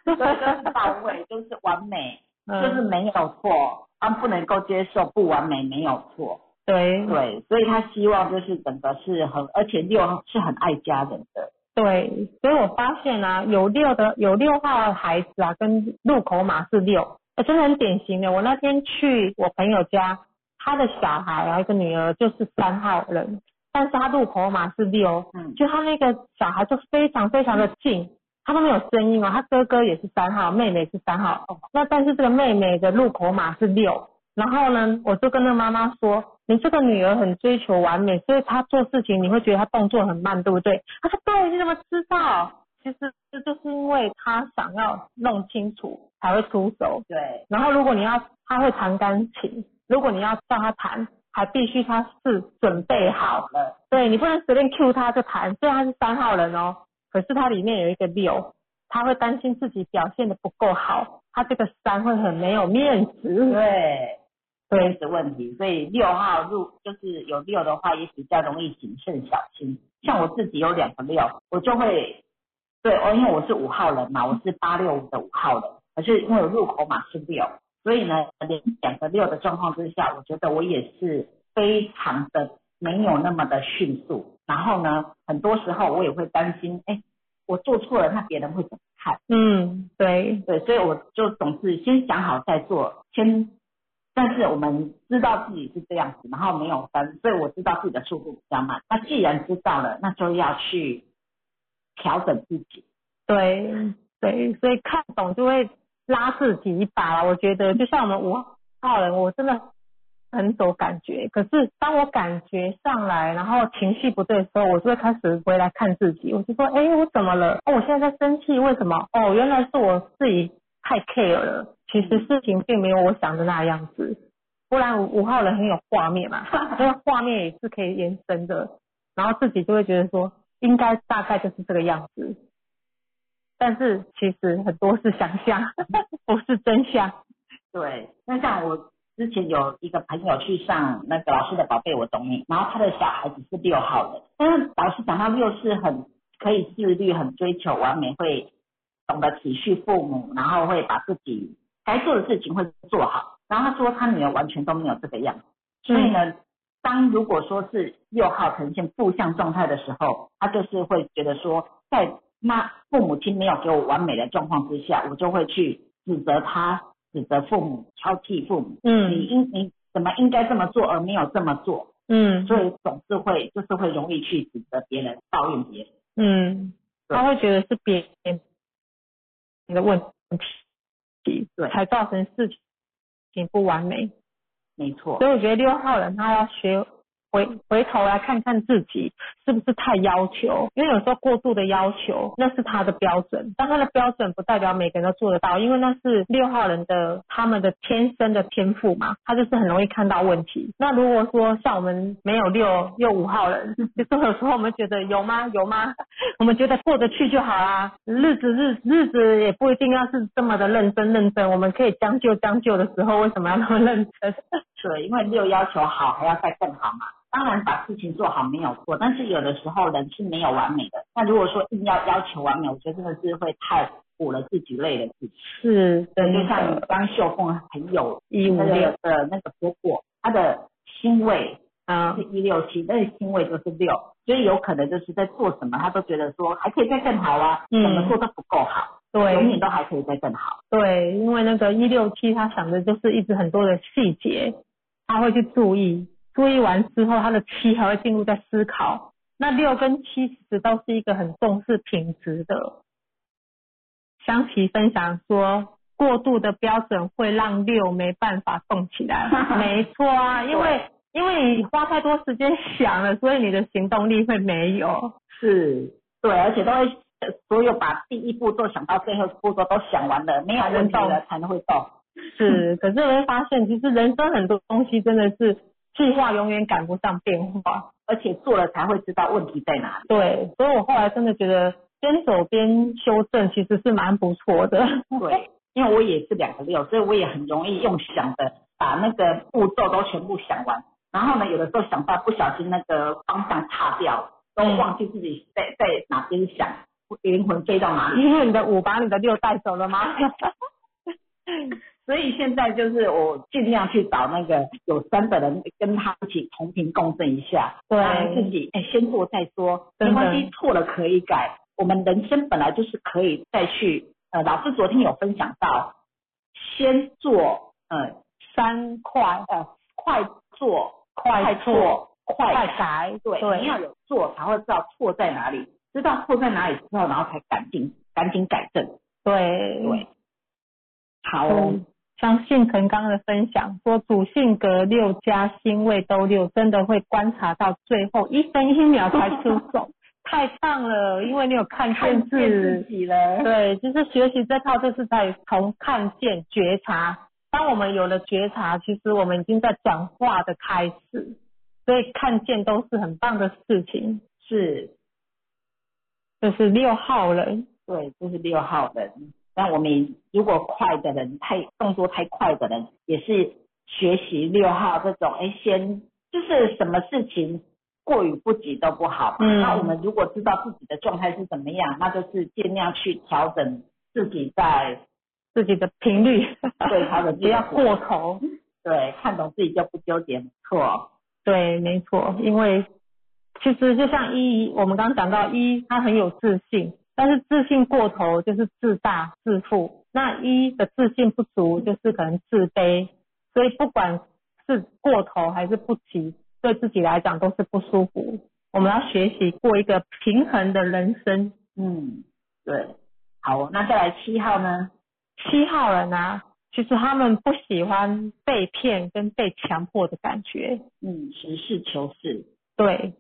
就是到位，就是完美，就是没有错，他不能够接受不完美，没有错。对对，所以他希望就是整个是很，而且六号是很爱家人的。对，所以我发现啊，有六的有六号的孩子啊，跟路口码是六，真的很典型的。我那天去我朋友家，他的小孩然后一个女儿就是三号人，但是他路口码是六，嗯，就他那个小孩就非常非常的近，嗯，他都没有声音哦。他哥哥也是三号，妹妹是三号，哦，那但是这个妹妹的路口码是六。然后呢，我就跟那妈妈说，你这个女儿很追求完美，所以她做事情你会觉得她动作很慢，对不对？她说对，你怎么知道？其实这就是因为她想要弄清楚才会出手。对。然后如果你要她会弹钢琴，如果你要叫她弹，还必须她是准备好了。对，你不能随便 cue 她就弹。虽然她是三号人哦，可是她里面有一个六，她会担心自己表现得不够好，她这个三会很没有面子。对。对，是问题。所以六号入就是有六的话也比较容易谨慎小心。像我自己有两个六，我就会对，哦，因为我是五号人嘛，我是八六五的五号人，可是因为我入口码是六，所以呢两个六的状况之下，我觉得我也是非常的没有那么的迅速。然后呢很多时候我也会担心，哎，我做错了那别人会怎么看。嗯，对对，所以我就总是先想好再做，先但是我们知道自己是这样子，然后没有分，所以我知道自己的速度比较慢。那既然知道了，那就要去调整自己。对对，所以看懂就会拉自己一把。我觉得就像我们五号人，我真的很走感觉，可是当我感觉上来然后情绪不对的时候，我就会开始回来看自己。我就说哎，我怎么了？哦，我现在在生气，为什么？哦，原来是我自己太 care 了，其实事情并没有我想的那样子。不然五号人很有画面嘛，这个画面也是可以延伸的，然后自己就会觉得说应该大概就是这个样子，但是其实很多是想象不是真相。对，那像我之前有一个朋友去上那个老师的宝贝我懂你，然后他的小孩子是六号人，但是老师讲到六是很可以自律，很追求完美，会懂得体恤父母，然后会把自己该做的事情会做好。然后他说他女儿完全都没有这个样子，所以呢当如果说是六号呈现负向状态的时候，他就是会觉得说在那父母亲没有给我完美的状况之下，我就会去指责他，指责父母，挑剔父母。嗯，你应你怎么应该这么做而没有这么做。嗯，所以总是会就是会容易去指责别人，抱怨别人。嗯，他会觉得是别人你的问题，对，才造成事情不完美。没错，所以我觉得六号人他要学回回头来看看自己是不是太要求，因为有时候过度的要求那是他的标准，但他的标准不代表每个人都做得到，因为那是六号人的他们的天生的天赋嘛，他就是很容易看到问题。那如果说像我们没有六又五号人，就是有时候我们觉得有吗有吗，我们觉得过得去就好啦，日子日日子也不一定要是这么的认真认真，我们可以将就将就的时候，为什么要那么认真？对，因为六要求好还要再更好嘛，当然把事情做好没有错，但是有的时候人是没有完美的，那如果说硬要要求完美，我觉得真的是会太苦了自己，累了自己。是，对，就像你刚秀凤很有一五六的那个婆婆，她的星位是一六七，但是星位就是六，所以有可能就是在做什么，她都觉得说还可以再更好啊，嗯、怎么做都不够好。对，永远都还可以再更好。对，因为那个一六七，她想的就是一直很多的细节，她会去注意，注意完之后，她的七还会进入在思考。那六跟七其实都是一个很重视品质的。香琪分享说，过度的标准会让六没办法动起来。没错啊，因为因为你花太多时间想了，所以你的行动力会没有。是，对，而且都会所有把第一步骤想到最后步骤都想完了，没有问题了才能会动。是，可是你会发现，其实人生很多东西真的是计划永远赶不上变化，而且做了才会知道问题在哪里。对，所以我后来真的觉得。边走边修正其实是蛮不错的，对，因为我也是两个六，所以我也很容易用想的把那个步骤都全部想完，然后呢有的时候想到不小心那个方向岔掉，都忘记自己 在, 在哪边想，灵魂飞到哪里，因为你的五把你的六带走了吗？所以现在就是我尽量去找那个有三的人跟他一起同频共振一下，对，自己、欸、先做再说，没关系，错了可以改，我们人生本来就是可以再去，呃，老师昨天有分享到，先做，呃，三快，呃，快做、快错、快改，对，你要有做才会知道错在哪里，知道错在哪里之后，然后才赶紧赶紧改正。对对，好、哦嗯，像信成刚刚的分享说，主性格六加星位都六，真的会观察到最后一分一秒才出手。太棒了，因为你有看见自 己, 见自己了。对，就是学习这套就是在从看见觉察，当我们有了觉察，其实我们已经在转化的开始，所以看见都是很棒的事情。是，就是六号人，对，就是六号人。但我们如果快的人，太动作太快的人，也是学习六号这种，哎，先就是什么事情过于不及都不好、嗯、那我们如果知道自己的状态是怎么样，那就是尽量去调整自己在自己的频率，对，调整自己不要过头，对，看懂自己就不纠结，没错，对，没错，因为其实就像一，我们刚刚讲到一，他很有自信，但是自信过头就是自大自负，那一的自信不足就是可能自卑，所以不管是过头还是不及，对自己来讲都是不舒服，我们要学习过一个平衡的人生。嗯，对，好，那再来七号呢？七号人啊，其实他们不喜欢被骗跟被强迫的感觉。嗯，实事求是。对，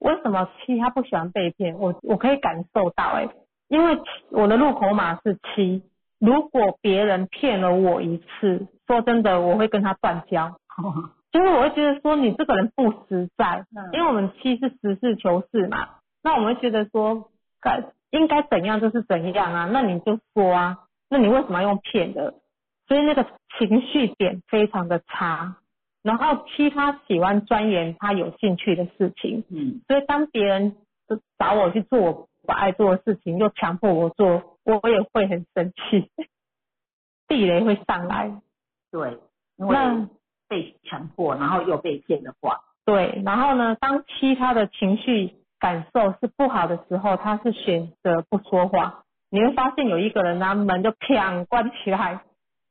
为什么七他不喜欢被骗？我我可以感受到、欸，哎，因为我的入口码是七，如果别人骗了我一次，说真的，我会跟他断交。哦，就是我会觉得说你这个人不实在，因为我们七是实事求是嘛，那我们会觉得说应该怎样就是怎样啊，那你就说啊，那你为什么要用骗的？所以那个情绪点非常的差。然后七他喜欢钻研他有兴趣的事情，嗯，所以当别人找我去做我不爱做的事情，又强迫我做，我也会很生气，地雷会上来。对，因为那被强迫然后又被骗的话，对，然后呢当七他的情绪感受是不好的时候，他是选择不说话，你会发现有一个人他门就砰关起来，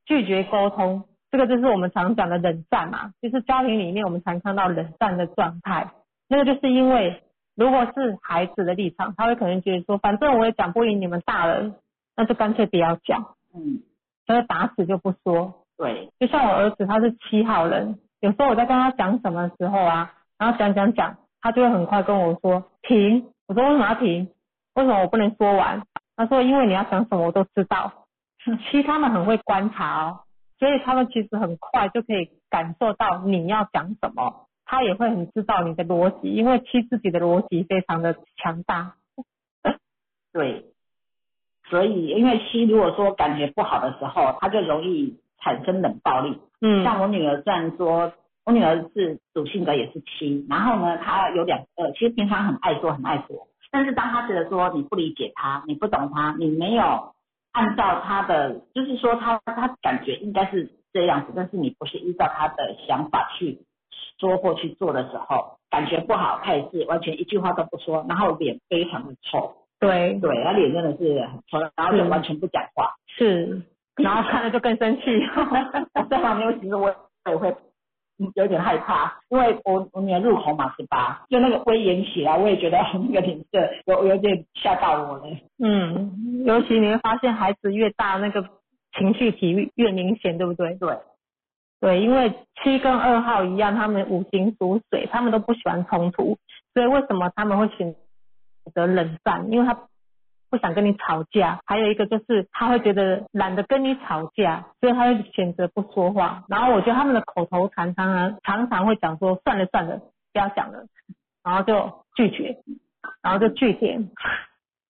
拒绝沟通，这个就是我们常讲的冷战嘛，就是家庭里面我们常看到冷战的状态，那个就是因为如果是孩子的立场，他会可能觉得说反正我也讲不赢你们大人，那就干脆不要讲，嗯，他就打死就不说。对，就像我儿子他是七号人，有时候我在跟他讲什么时候啊，然后讲讲讲，他就会很快跟我说停，我说为什么要停？为什么我不能说完？他说因为你要讲什么我都知道。七他们很会观察哦，所以他们其实很快就可以感受到你要讲什么，他也会很知道你的逻辑，因为七自己的逻辑非常的强大。对，所以因为七如果说感觉不好的时候，他就容易产生冷暴力。嗯，像我女儿虽然说我女儿是主性格也是七，然后呢她有两呃，其实平常很爱说很爱说，但是当她觉得说你不理解她，你不懂她，你没有按照她的，就是说她她感觉应该是这样子，但是你不是依照她的想法去说或去做的时候，感觉不好，她也是完全一句话都不说，然后脸非常的臭，对对，她脸真的是很臭，然后就完全不讲话，是，然后看了就更生气。我在旁边其实我也会有点害怕，因为我我女儿入口嘛十八，就那个威严起来，我也觉得那个脸色有有点吓到我了。嗯，尤其你会发现孩子越大，那个情绪体越明显，对不对？对，对，因为七跟二号一样，他们五行属水，他们都不喜欢冲突，所以为什么他们会选择冷战？因为他不想跟你吵架，还有一个就是他会觉得懒得跟你吵架，所以他会选择不说话。然后我觉得他们的口头禅常常常常会讲说算了算了不要讲了，然后就拒绝，然后就拒点。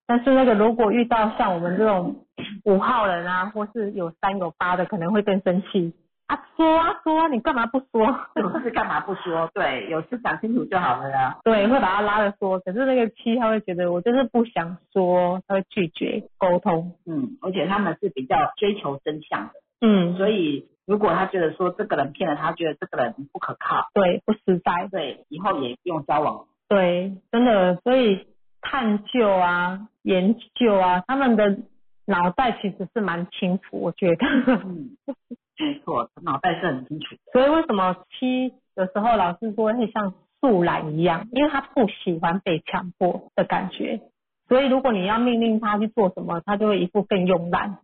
但是那个如果遇到像我们这种五号人啊，或是有三有八的，可能会更生气啊，说啊说啊你干嘛不说，就是干嘛不说，对，有事讲清楚就好了啦。对，会把他拉着说，可是那个七他会觉得我就是不想说，他会拒绝沟通。嗯，而且他们是比较追求真相的，嗯，所以如果他觉得说这个人骗了他，觉得这个人不可靠，对，不实在，对，以后也不用交往。对，真的，所以探究啊研究啊，他们的脑袋其实是蛮清楚，我觉得。嗯，没错，脑袋是很清楚的。所以为什么七有时候老师说会像树懒一样，因为他不喜欢被强迫的感觉，所以如果你要命令他去做什么，他就会一副更慵懒。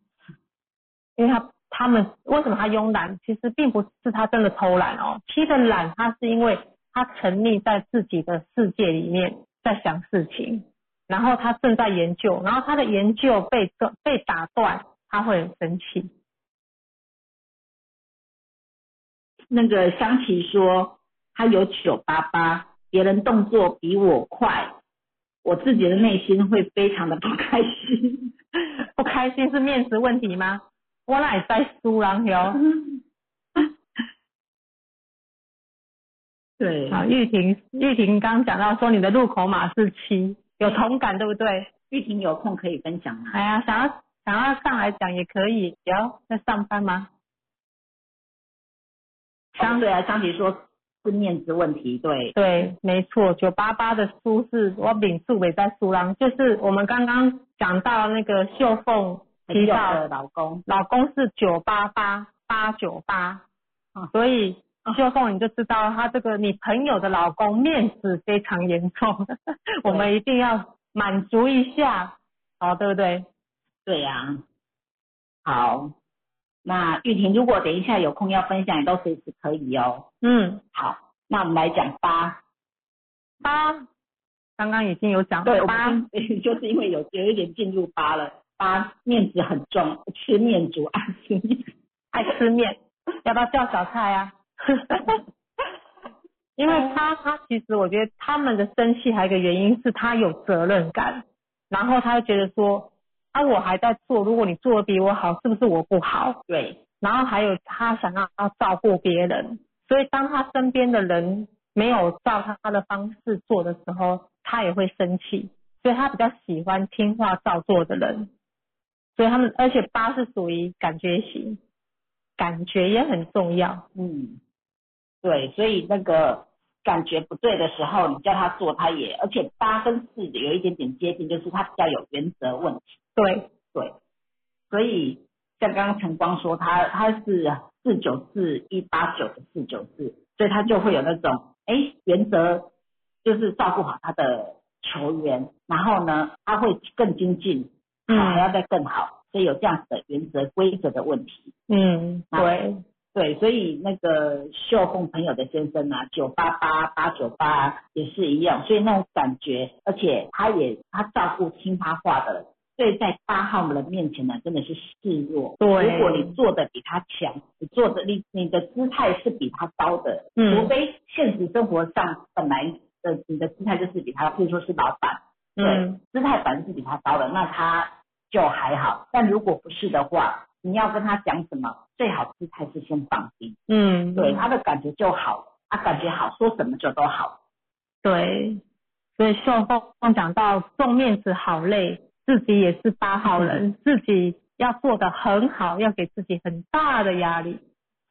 因为他他们为什么他慵懒，其实并不是他真的偷懒哦，七的懒他是因为他沉溺在自己的世界里面，在想事情，然后他正在研究，然后他的研究被被打断，他会很生气。那个香琪说他有九八八，别人动作比我快，我自己的内心会非常的不开心。不开心是面子问题吗？我哪里在输人哟。对，好，玉婷玉婷刚讲到说你的入口码是七，有同感对不对？玉婷有空可以分享吗？哎呀，想要想要上来讲也可以，有在上班吗？相对来相对说是面子问题，对对，没错。九八八的书是我秉素伟在书郎，就是我们刚刚讲到那个秀凤提到的老公，老公是九八八八九八，所以秀凤你就知道他这个你朋友的老公面子非常严重，我们一定要满足一下，好，对不对？对呀、啊，好。那玉婷如果等一下有空要分享也都随时可以哦。嗯，好，那我们来讲八。八刚刚已经有讲，对，八就是因为有有一点进入八了。八面子很重，吃面族，爱吃面，爱吃面要不要叫小菜啊？因为他他其实我觉得他们的生气还有一个原因是他有责任感，然后他就觉得说啊，我还在做，如果你做的比我好，是不是我不好？对。然后还有他想要照顾别人，所以当他身边的人没有照他的方式做的时候，他也会生气。所以他比较喜欢听话照做的人。所以他们，而且八是属于感觉型，感觉也很重要。嗯，对，所以那个感觉不对的时候，你叫他做，他也，而且八跟四有一点点接近，就是他比较有原则问题。对对，所以像刚刚晨光说他他是四九四一八九的四九四，所以他就会有那种哎原则，就是照顾好他的球员，然后呢他会更精进，还要再更好，所以有这样子的原则规则的问题。嗯，对对，所以那个秀凤朋友的先生啊，九八八八九八也是一样，所以那种感觉，而且他也他照顾听他话的人。所以在八号人面前呢，真的是示弱。对，如果你做的比他强，你做的你你的姿态是比他高的，嗯，除非现实生活上本来的你的姿态就是比他，譬如说是老板，对，嗯，姿态反正是比他高的，那他就还好。但如果不是的话，你要跟他讲什么，最好是还是先放心，嗯，对，他的感觉就好了，他感觉好，说什么就都好。对，所以秀凤讲到重面子好累，自己也是八号人，自己要做得很好，要给自己很大的压力，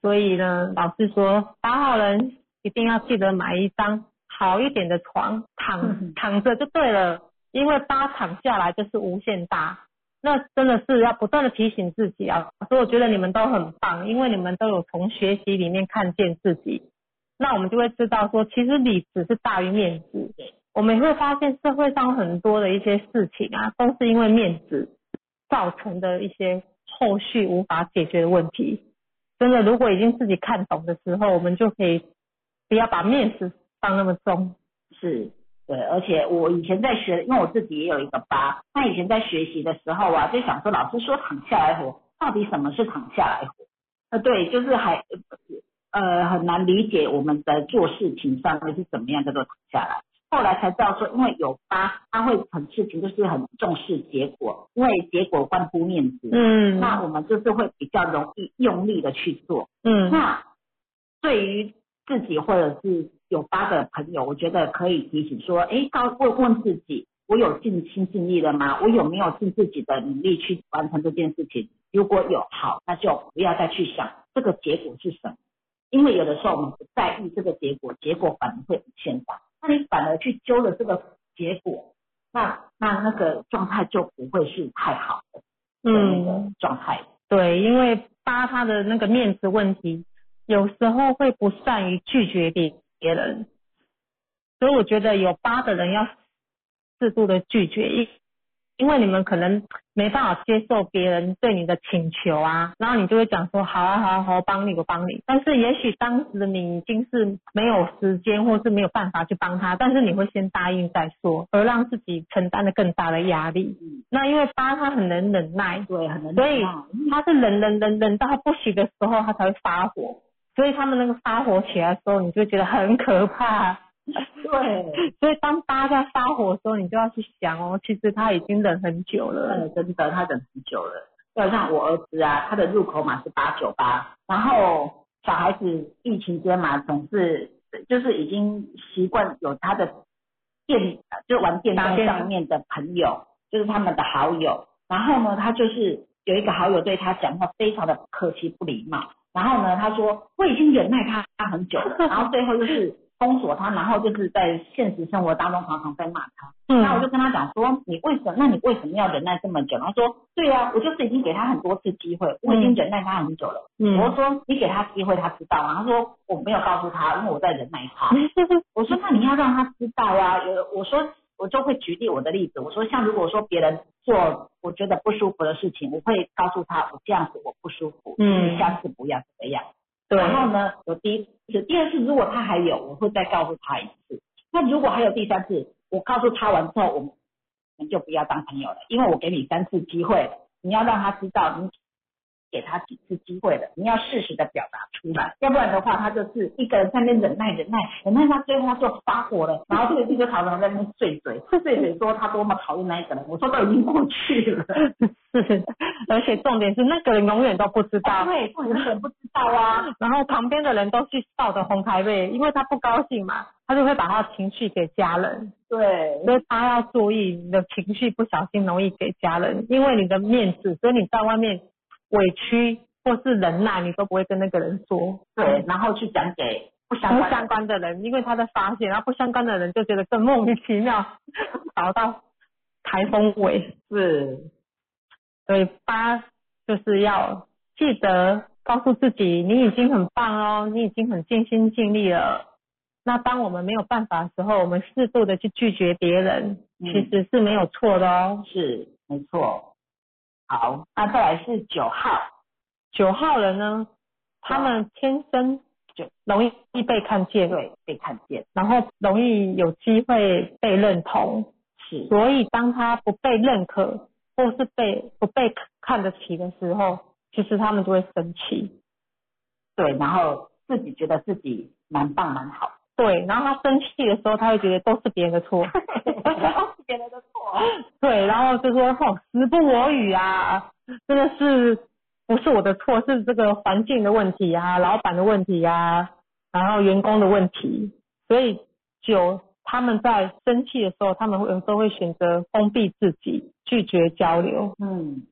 所以呢，老师说八号人一定要记得买一张好一点的床，躺躺着就对了，因为八躺下来就是无限大，那真的是要不断的提醒自己啊。所以我觉得你们都很棒，因为你们都有从学习里面看见自己，那我们就会知道说其实理智是大于面子，我们也会发现社会上很多的一些事情啊，都是因为面子造成的一些后续无法解决的问题。真的如果已经自己看懂的时候，我们就可以不要把面子放那么重。是，对，而且我以前在学，因为我自己也有一个八，那以前在学习的时候啊，就想说老师说躺下来活，到底什么是躺下来活？呃，对，就是还呃很难理解我们在做事情上面是怎么样叫做躺下来。后来才知道说，因为有八，他会很事情就是很重视结果，因为结果关乎面子，嗯，那我们就是会比较容易用力的去做，嗯，那对于自己或者是有八的朋友，我觉得可以提醒说，哎，问问自己，我有尽心尽力了吗？我有没有尽自己的努力去完成这件事情？如果有，好，那就不要再去想这个结果是什么，因为有的时候我们不在意这个结果，结果反而会无限大。那你反而去揪了这个结果，那那那个状态就不会是太好的，嗯，那个状态。对，因为八他的那个面子问题，有时候会不善于拒绝别人，所以我觉得有八的人要适度的拒绝，因为你们可能没办法接受别人对你的请求啊，然后你就会讲说好啊好啊好啊，帮你我帮你，但是也许当时的你已经是没有时间或是没有办法去帮他，但是你会先答应再说，而让自己承担了更大的压力、嗯、那因为八他很能忍耐，对，很能忍耐，所以他是忍忍忍忍到他不行的时候他才会发火，所以他们那个发火起来的时候你就觉得很可怕。对，所以当八在发火的时候，你就要去想哦，其实他已经忍很久了，真的，他忍很久了。就像我儿子啊，他的入口码是八九八，然后小孩子疫情间嘛，总是就是已经习惯有他的电，就玩电脑上面的朋友，就是他们的好友。然后呢，他就是有一个好友对他讲话非常的不客气、不礼貌。然后呢，他说我已经忍耐他很久了，然后最后就是。封锁他，然后就是在现实生活当中常常在骂他。嗯，那我就跟他讲说，你为什么？那你为什么要忍耐这么久？他说，对啊，我就是已经给他很多次机会，我已经忍耐他很久了。嗯，我说你给他机会，他知道吗？他说我没有告诉他，因为我在忍耐他。我说那你要让他知道啊。我说我就会举例我的例子，我说像如果说别人做我觉得不舒服的事情，我会告诉他，我这样子我不舒服，嗯，你下次不要这样。对，然后呢，有第一次，第二次如果他还有，我会再告诉他一次。那如果还有第三次，我告诉他完之后，我们就不要当朋友了，因为我给你三次机会了，你要让他知道你给他几次机会了，你要适时的表达出来，要不然的话，他就是一个人在那边忍耐忍耐忍耐，他最后他就发火了，然后这个这个讨论在那边碎嘴碎嘴说他多么讨厌那一个人，我说都已经过去了。是，而且重点是那个人永远都不知道，对，永远不知道啊。然后旁边的人都去笑得红开背，因为他不高兴嘛，他就会把他的情绪给家人。对，所以他要注意你的情绪不小心容易给家人，因为你的面子，所以你在外面委屈或是忍耐你都不会跟那个人说。对，然后去讲给不相关 的, 相关的人，因为他在发现，然后不相关的人就觉得更莫名其妙搞到台风尾。是，所以八就是要记得告诉自己你已经很棒哦，你已经很尽心尽力了。那当我们没有办法的时候，我们适度的去拒绝别人、嗯、其实是没有错的哦。是，没错。好，那再来是九号，九号人呢，他们天生就容易被看见，对，被看见，然后容易有机会被认同，是，所以当他不被认可或是被不被看得起的时候，其实他们就会生气，对，然后自己觉得自己蛮棒蛮好，对，然后他生气的时候，他会觉得都是别人的错，都是别人的错、啊，对，然后就说哦，时不我与啊，真的是不是我的错，是这个环境的问题啊，老板的问题啊，然后员工的问题。所以九，他们在生气的时候，他们有时候会选择封闭自己，拒绝交流。嗯，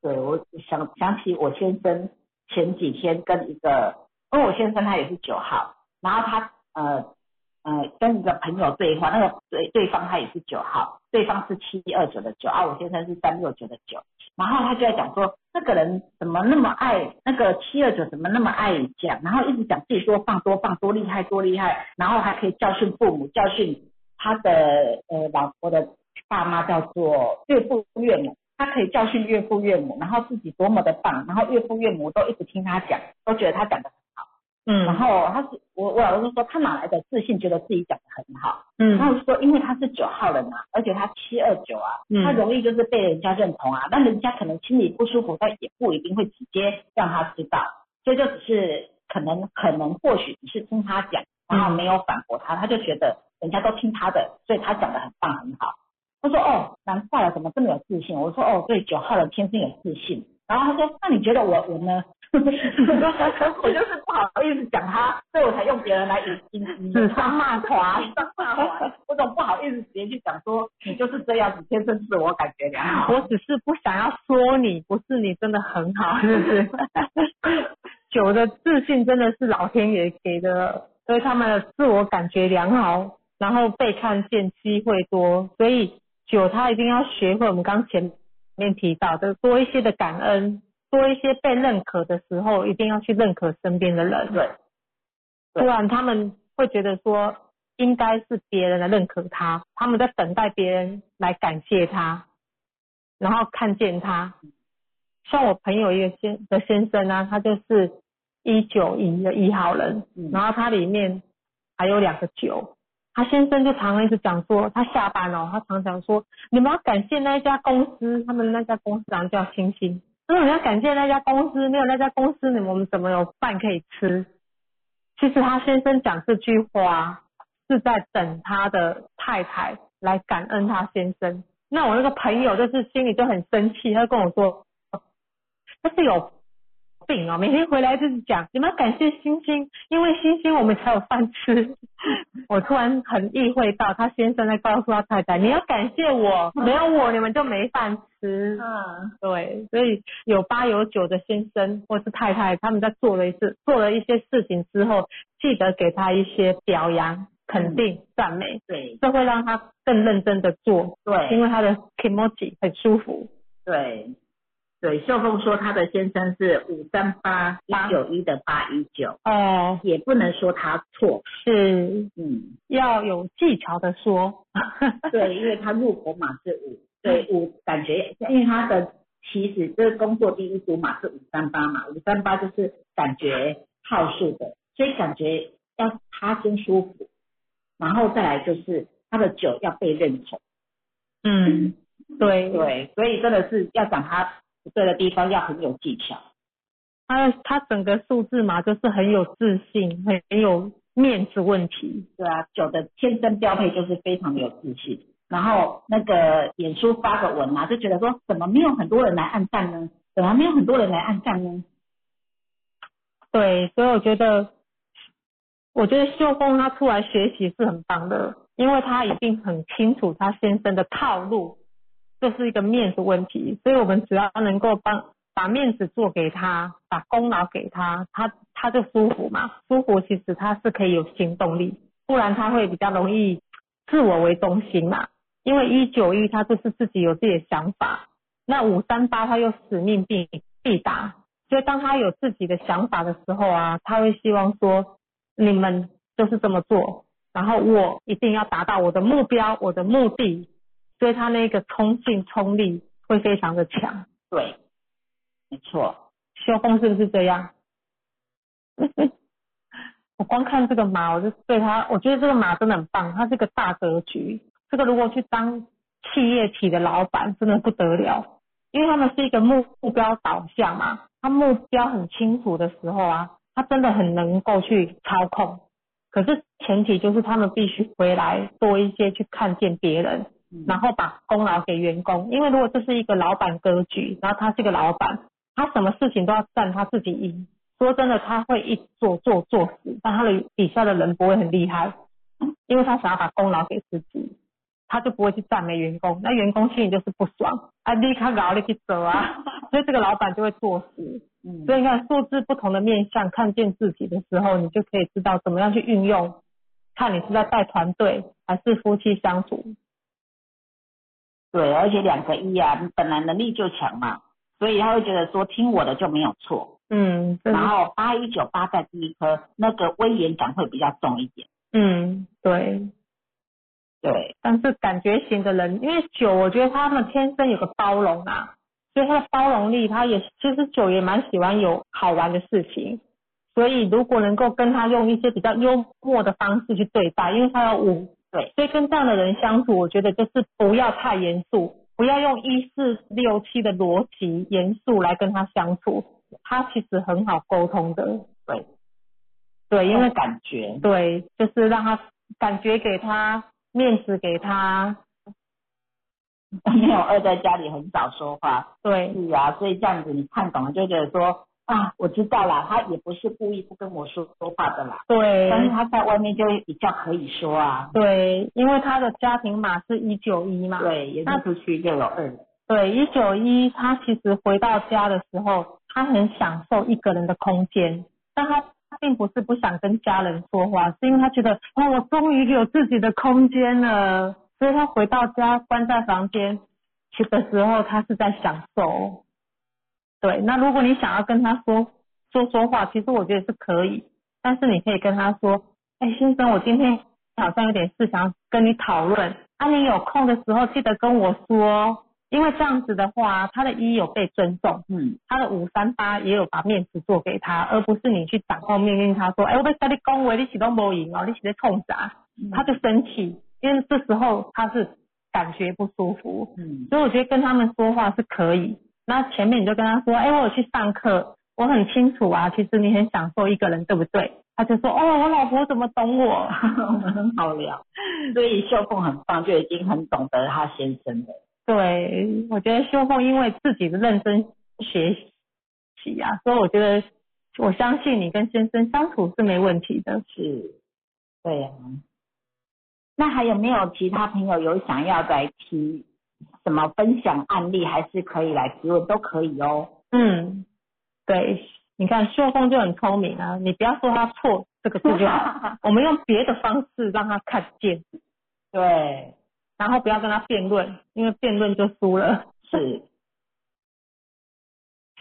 对，我想想起我先生前几天跟一个，因为我先生他也是九号，然后他呃呃跟一个朋友对话，那个对对方他也是九号，对方是七二九的九，啊，我先生是三六九的九，然后他就在讲说那个人怎么那么爱那个七二九怎么那么爱讲，然后一直讲自己说放多放多厉害多厉害，然后还可以教训父母，教训他的呃老婆的爸妈叫做岳父岳母，他可以教训岳父岳母，然后自己多么的棒，然后岳父岳母都一直听他讲，都觉得他讲的很好。嗯，然后他是我我老公说他哪来的自信，觉得自己讲的很好。嗯，然后说因为他是九号人啊，而且他七二九啊，嗯，他容易就是被人家认同啊，但人家可能心里不舒服，但也不一定会直接让他知道，所以就只是可能可能或许只是听他讲，然后没有反驳他，他就觉得人家都听他的，所以他讲的很棒很好。他说哦，难怪了，怎么这么有自信？我说哦，对，九号人天生有自信。然后他说那你觉得我我呢？我就是不好意思讲他，所以我才用别人来引引指桑骂槐，桑骂槐。我总不好意思直接去讲说你就是这样子，天生自我感觉良好。我只是不想要说你，不是你真的很好，是不是？九的自信真的是老天爷给的，所以他们的自我感觉良好，然后被看见机会多，所以九他一定要学会我们刚前面提到的多一些的感恩。多一些被认可的时候，一定要去认可身边的人，对，不然他们会觉得说应该是别人来认可他，他们在等待别人来感谢他，然后看见他。像我朋友一个先的先生啊，他就是一九一的一号人，嗯，然后他里面还有两个九，他先生就常常一直讲说，他下班哦，他常常说你们要感谢那一家公司，他们那家公司好像叫星星。如果你要感谢那家公司，没有那家公司你们我们怎么有饭可以吃？其实他先生讲这句话是在等他的太太来感恩他先生。那我那个朋友就是心里就很生气，他跟我说他是有病哦，每天回来就是讲你们要感谢星星，因为星星我们才有饭吃。我突然很意会到他先生在告诉他太太，你要感谢我，没有我你们就没饭吃。嗯，对，所以有八有九的先生或是太太，他们在做了一次做了一些事情之后，记得给他一些表扬、肯定、赞美，对，这会让他更认真的做，对，因为他的 kimochi 很舒服，对。对，秀凤说她的先生是五三八一九一的八一九，哦，也不能说他错，是，嗯，要有技巧的说。对，因为他入国码是五，对，五感觉，因为他的其实这个工作第一组码是五三八嘛，五三八就是感觉号数的，所以感觉要他先舒服，然后再来就是他的九要被认同。嗯，对对，所以真的是要讲他不对的地方要很有技巧。他他整个数字嘛，就是很有自信，很很有面子问题。对啊，九的天生标配就是非常有自信。然后那个演出发个文嘛，就觉得说怎么没有很多人来按赞呢？怎么没有很多人来按赞呢？对，所以我觉得，我觉得秀峰他出来学习是很棒的，因为他一定很清楚他先生的套路。这是一个面子问题，所以我们只要能够帮把面子做给他，把功劳给他，他他就舒服嘛，舒服其实他是可以有行动力，不然他会比较容易自我为中心嘛，因为一九一他就是自己有自己的想法，那五三八他有使命必必达，所以当他有自己的想法的时候啊，他会希望说你们就是这么做，然后我一定要达到我的目标，我的目的，所以他那个冲劲冲力会非常的强。对，没错。修风是不是这样？我光看这个马，我就对他，我觉得这个马真的很棒，他是个大格局。这个如果去当企业体的老板，真的不得了，因为他们是一个目标导向嘛，他目标很清楚的时候啊，他真的很能够去操控。可是前提就是他们必须回来多一些去看见别人。然后把功劳给员工，因为如果这是一个老板格局，然后他是一个老板，他什么事情都要站他自己赢。说真的，他会一做做做死，但他的底下的人不会很厉害，因为他想要把功劳给自己，他就不会去赞美员工，那员工心里就是不爽啊，你比我厉害你去做啊，所以这个老板就会做死。所以你看数字不同的面向，看见自己的时候，你就可以知道怎么样去运用，看你是在带团队还是夫妻相处。对，而且两个一啊，本来能力就强嘛，所以他会觉得说听我的就没有错。嗯，然后八一九八在第一颗，那个威严感会比较重一点。嗯，对对，但是感觉型的人，因为九我觉得他们天生有个包容啊，所以他的包容力，他也其实九也蛮喜欢有好玩的事情，所以如果能够跟他用一些比较幽默的方式去对待，因为他有五，对，所以跟这样的人相处，我觉得就是不要太严肃，不要用一四六七的逻辑严肃来跟他相处，他其实很好沟通的。对对，因为感觉，对，就是让他感觉，给他面子，给他。没有二在家里很少说话。对，是啊，所以这样子你看懂了就觉得说啊，我知道啦，他也不是故意不跟我说说话的啦。对，但是他在外面就比较可以说啊。对，因为他的家庭码是一九一嘛。对，也是出去就有二。对，一九一他其实回到家的时候，他很享受一个人的空间，但他并不是不想跟家人说话，是因为他觉得哇，我终于有自己的空间了，所以他回到家关在房间的时候，他是在享受。对，那如果你想要跟他说说说话，其实我觉得是可以，但是你可以跟他说，哎、欸，先生，我今天好像有点事想跟你讨论啊，你有空的时候记得跟我说，因为这样子的话，他的一有被尊重，嗯，他的五三八也有把面子做给他，而不是你去掌控命令他说，哎、欸，我要跟你讲话，你是都没用哦，你是在冲啥？他就生气，因为这时候他是感觉不舒服，嗯，所以我觉得跟他们说话是可以。那前面你就跟他说，哎、欸，我有去上课，我很清楚啊，其实你很享受一个人，对不对？他就说，哦，我老婆怎么懂我？很好聊，所以秀凤很棒，就已经很懂得他先生了。对，我觉得秀凤因为自己的认真学习啊，所以我觉得我相信你跟先生相处是没问题的。是，对啊。那还有没有其他朋友有想要来提什么分享案例，还是可以来提问，都可以哦。嗯，对，你看秀凤就很聪明啊，你不要说他错这个字就好，我们用别的方式让他看见。对，然后不要跟他辩论，因为辩论就输了。是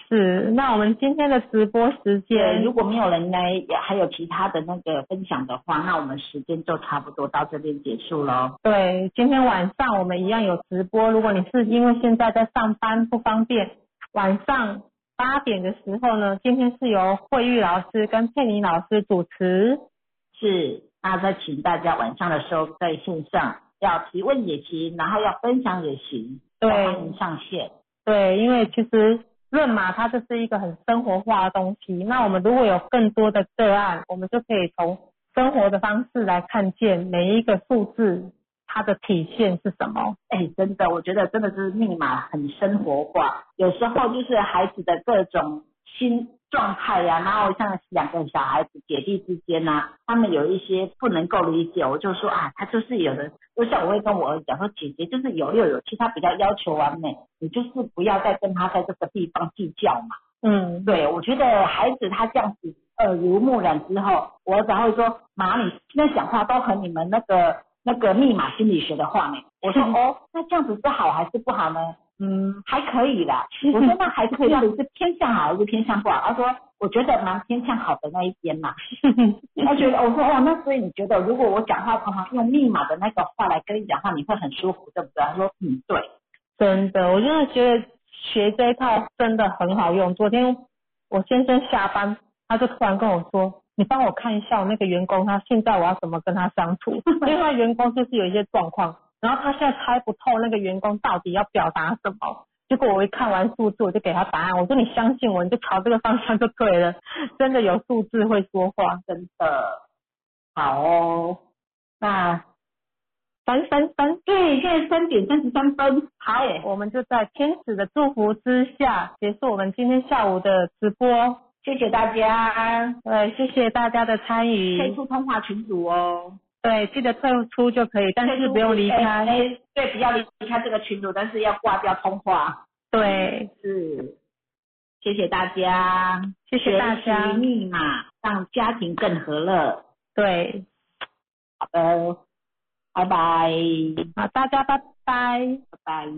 是，那我们今天的直播时间，如果没有人来，还有其他的那个分享的话，那我们时间就差不多到这边结束咯。对，今天晚上我们一样有直播，如果你是因为现在在上班不方便，晚上八点的时候呢，今天是由慧玉老师跟佩妮老师主持。是，那再请大家晚上的时候在线上要提问也行，然后要分享也行，对，欢迎上线。对，因为其实论码它就是一个很生活化的东西，那我们如果有更多的个案，我们就可以从生活的方式来看见每一个数字它的体现是什么。哎，真的，我觉得真的是密码很生活化，有时候就是孩子的各种新状态啊，然后像两个小孩子姐弟之间啊，他们有一些不能够理解，我就说啊，他就是有的，就像我会跟我儿子讲说，姐姐就是有六有七，他比较要求完美，你就是不要再跟他在这个地方计较嘛。嗯，对，我觉得孩子他这样子耳濡目染之后，我才会说，妈，你现在讲话都和你们那个那个密码心理学的话呢。我说、嗯、哦，那这样子是好还是不好呢？嗯，还可以啦。我说那还可以，到底是偏向好还是偏向不好？他说我觉得蛮偏向好的那一边嘛。他觉得我说哦，那所以你觉得如果我讲话常常用密码的那个话来跟你讲话，你会很舒服，对不对？他说嗯，对，真的，我真的觉得学这一套真的很好用。昨天我先生下班，他就突然跟我说，你帮我看一下我那个员工，他现在我要怎么跟他相处？因为他员工就是有一些状况。然后他现在猜不透那个员工到底要表达什么，结果我一看完数字，我就给他答案，我说你相信我，你就朝这个方向就对了。真的有数字会说话，真的好哦。那三三三，对对，三点三十三分。好，我们就在天使的祝福之下结束我们今天下午的直播。谢谢大家，对，谢谢大家的参与。退出通话群组哦。对，记得退出就可以，但是不用离开。欸欸、对，不要离开这个群组，但是要挂掉通话。对，是。谢谢大家，谢谢大家。学习密码让家庭更和乐。对，好的，拜拜。好，大家拜拜，拜拜。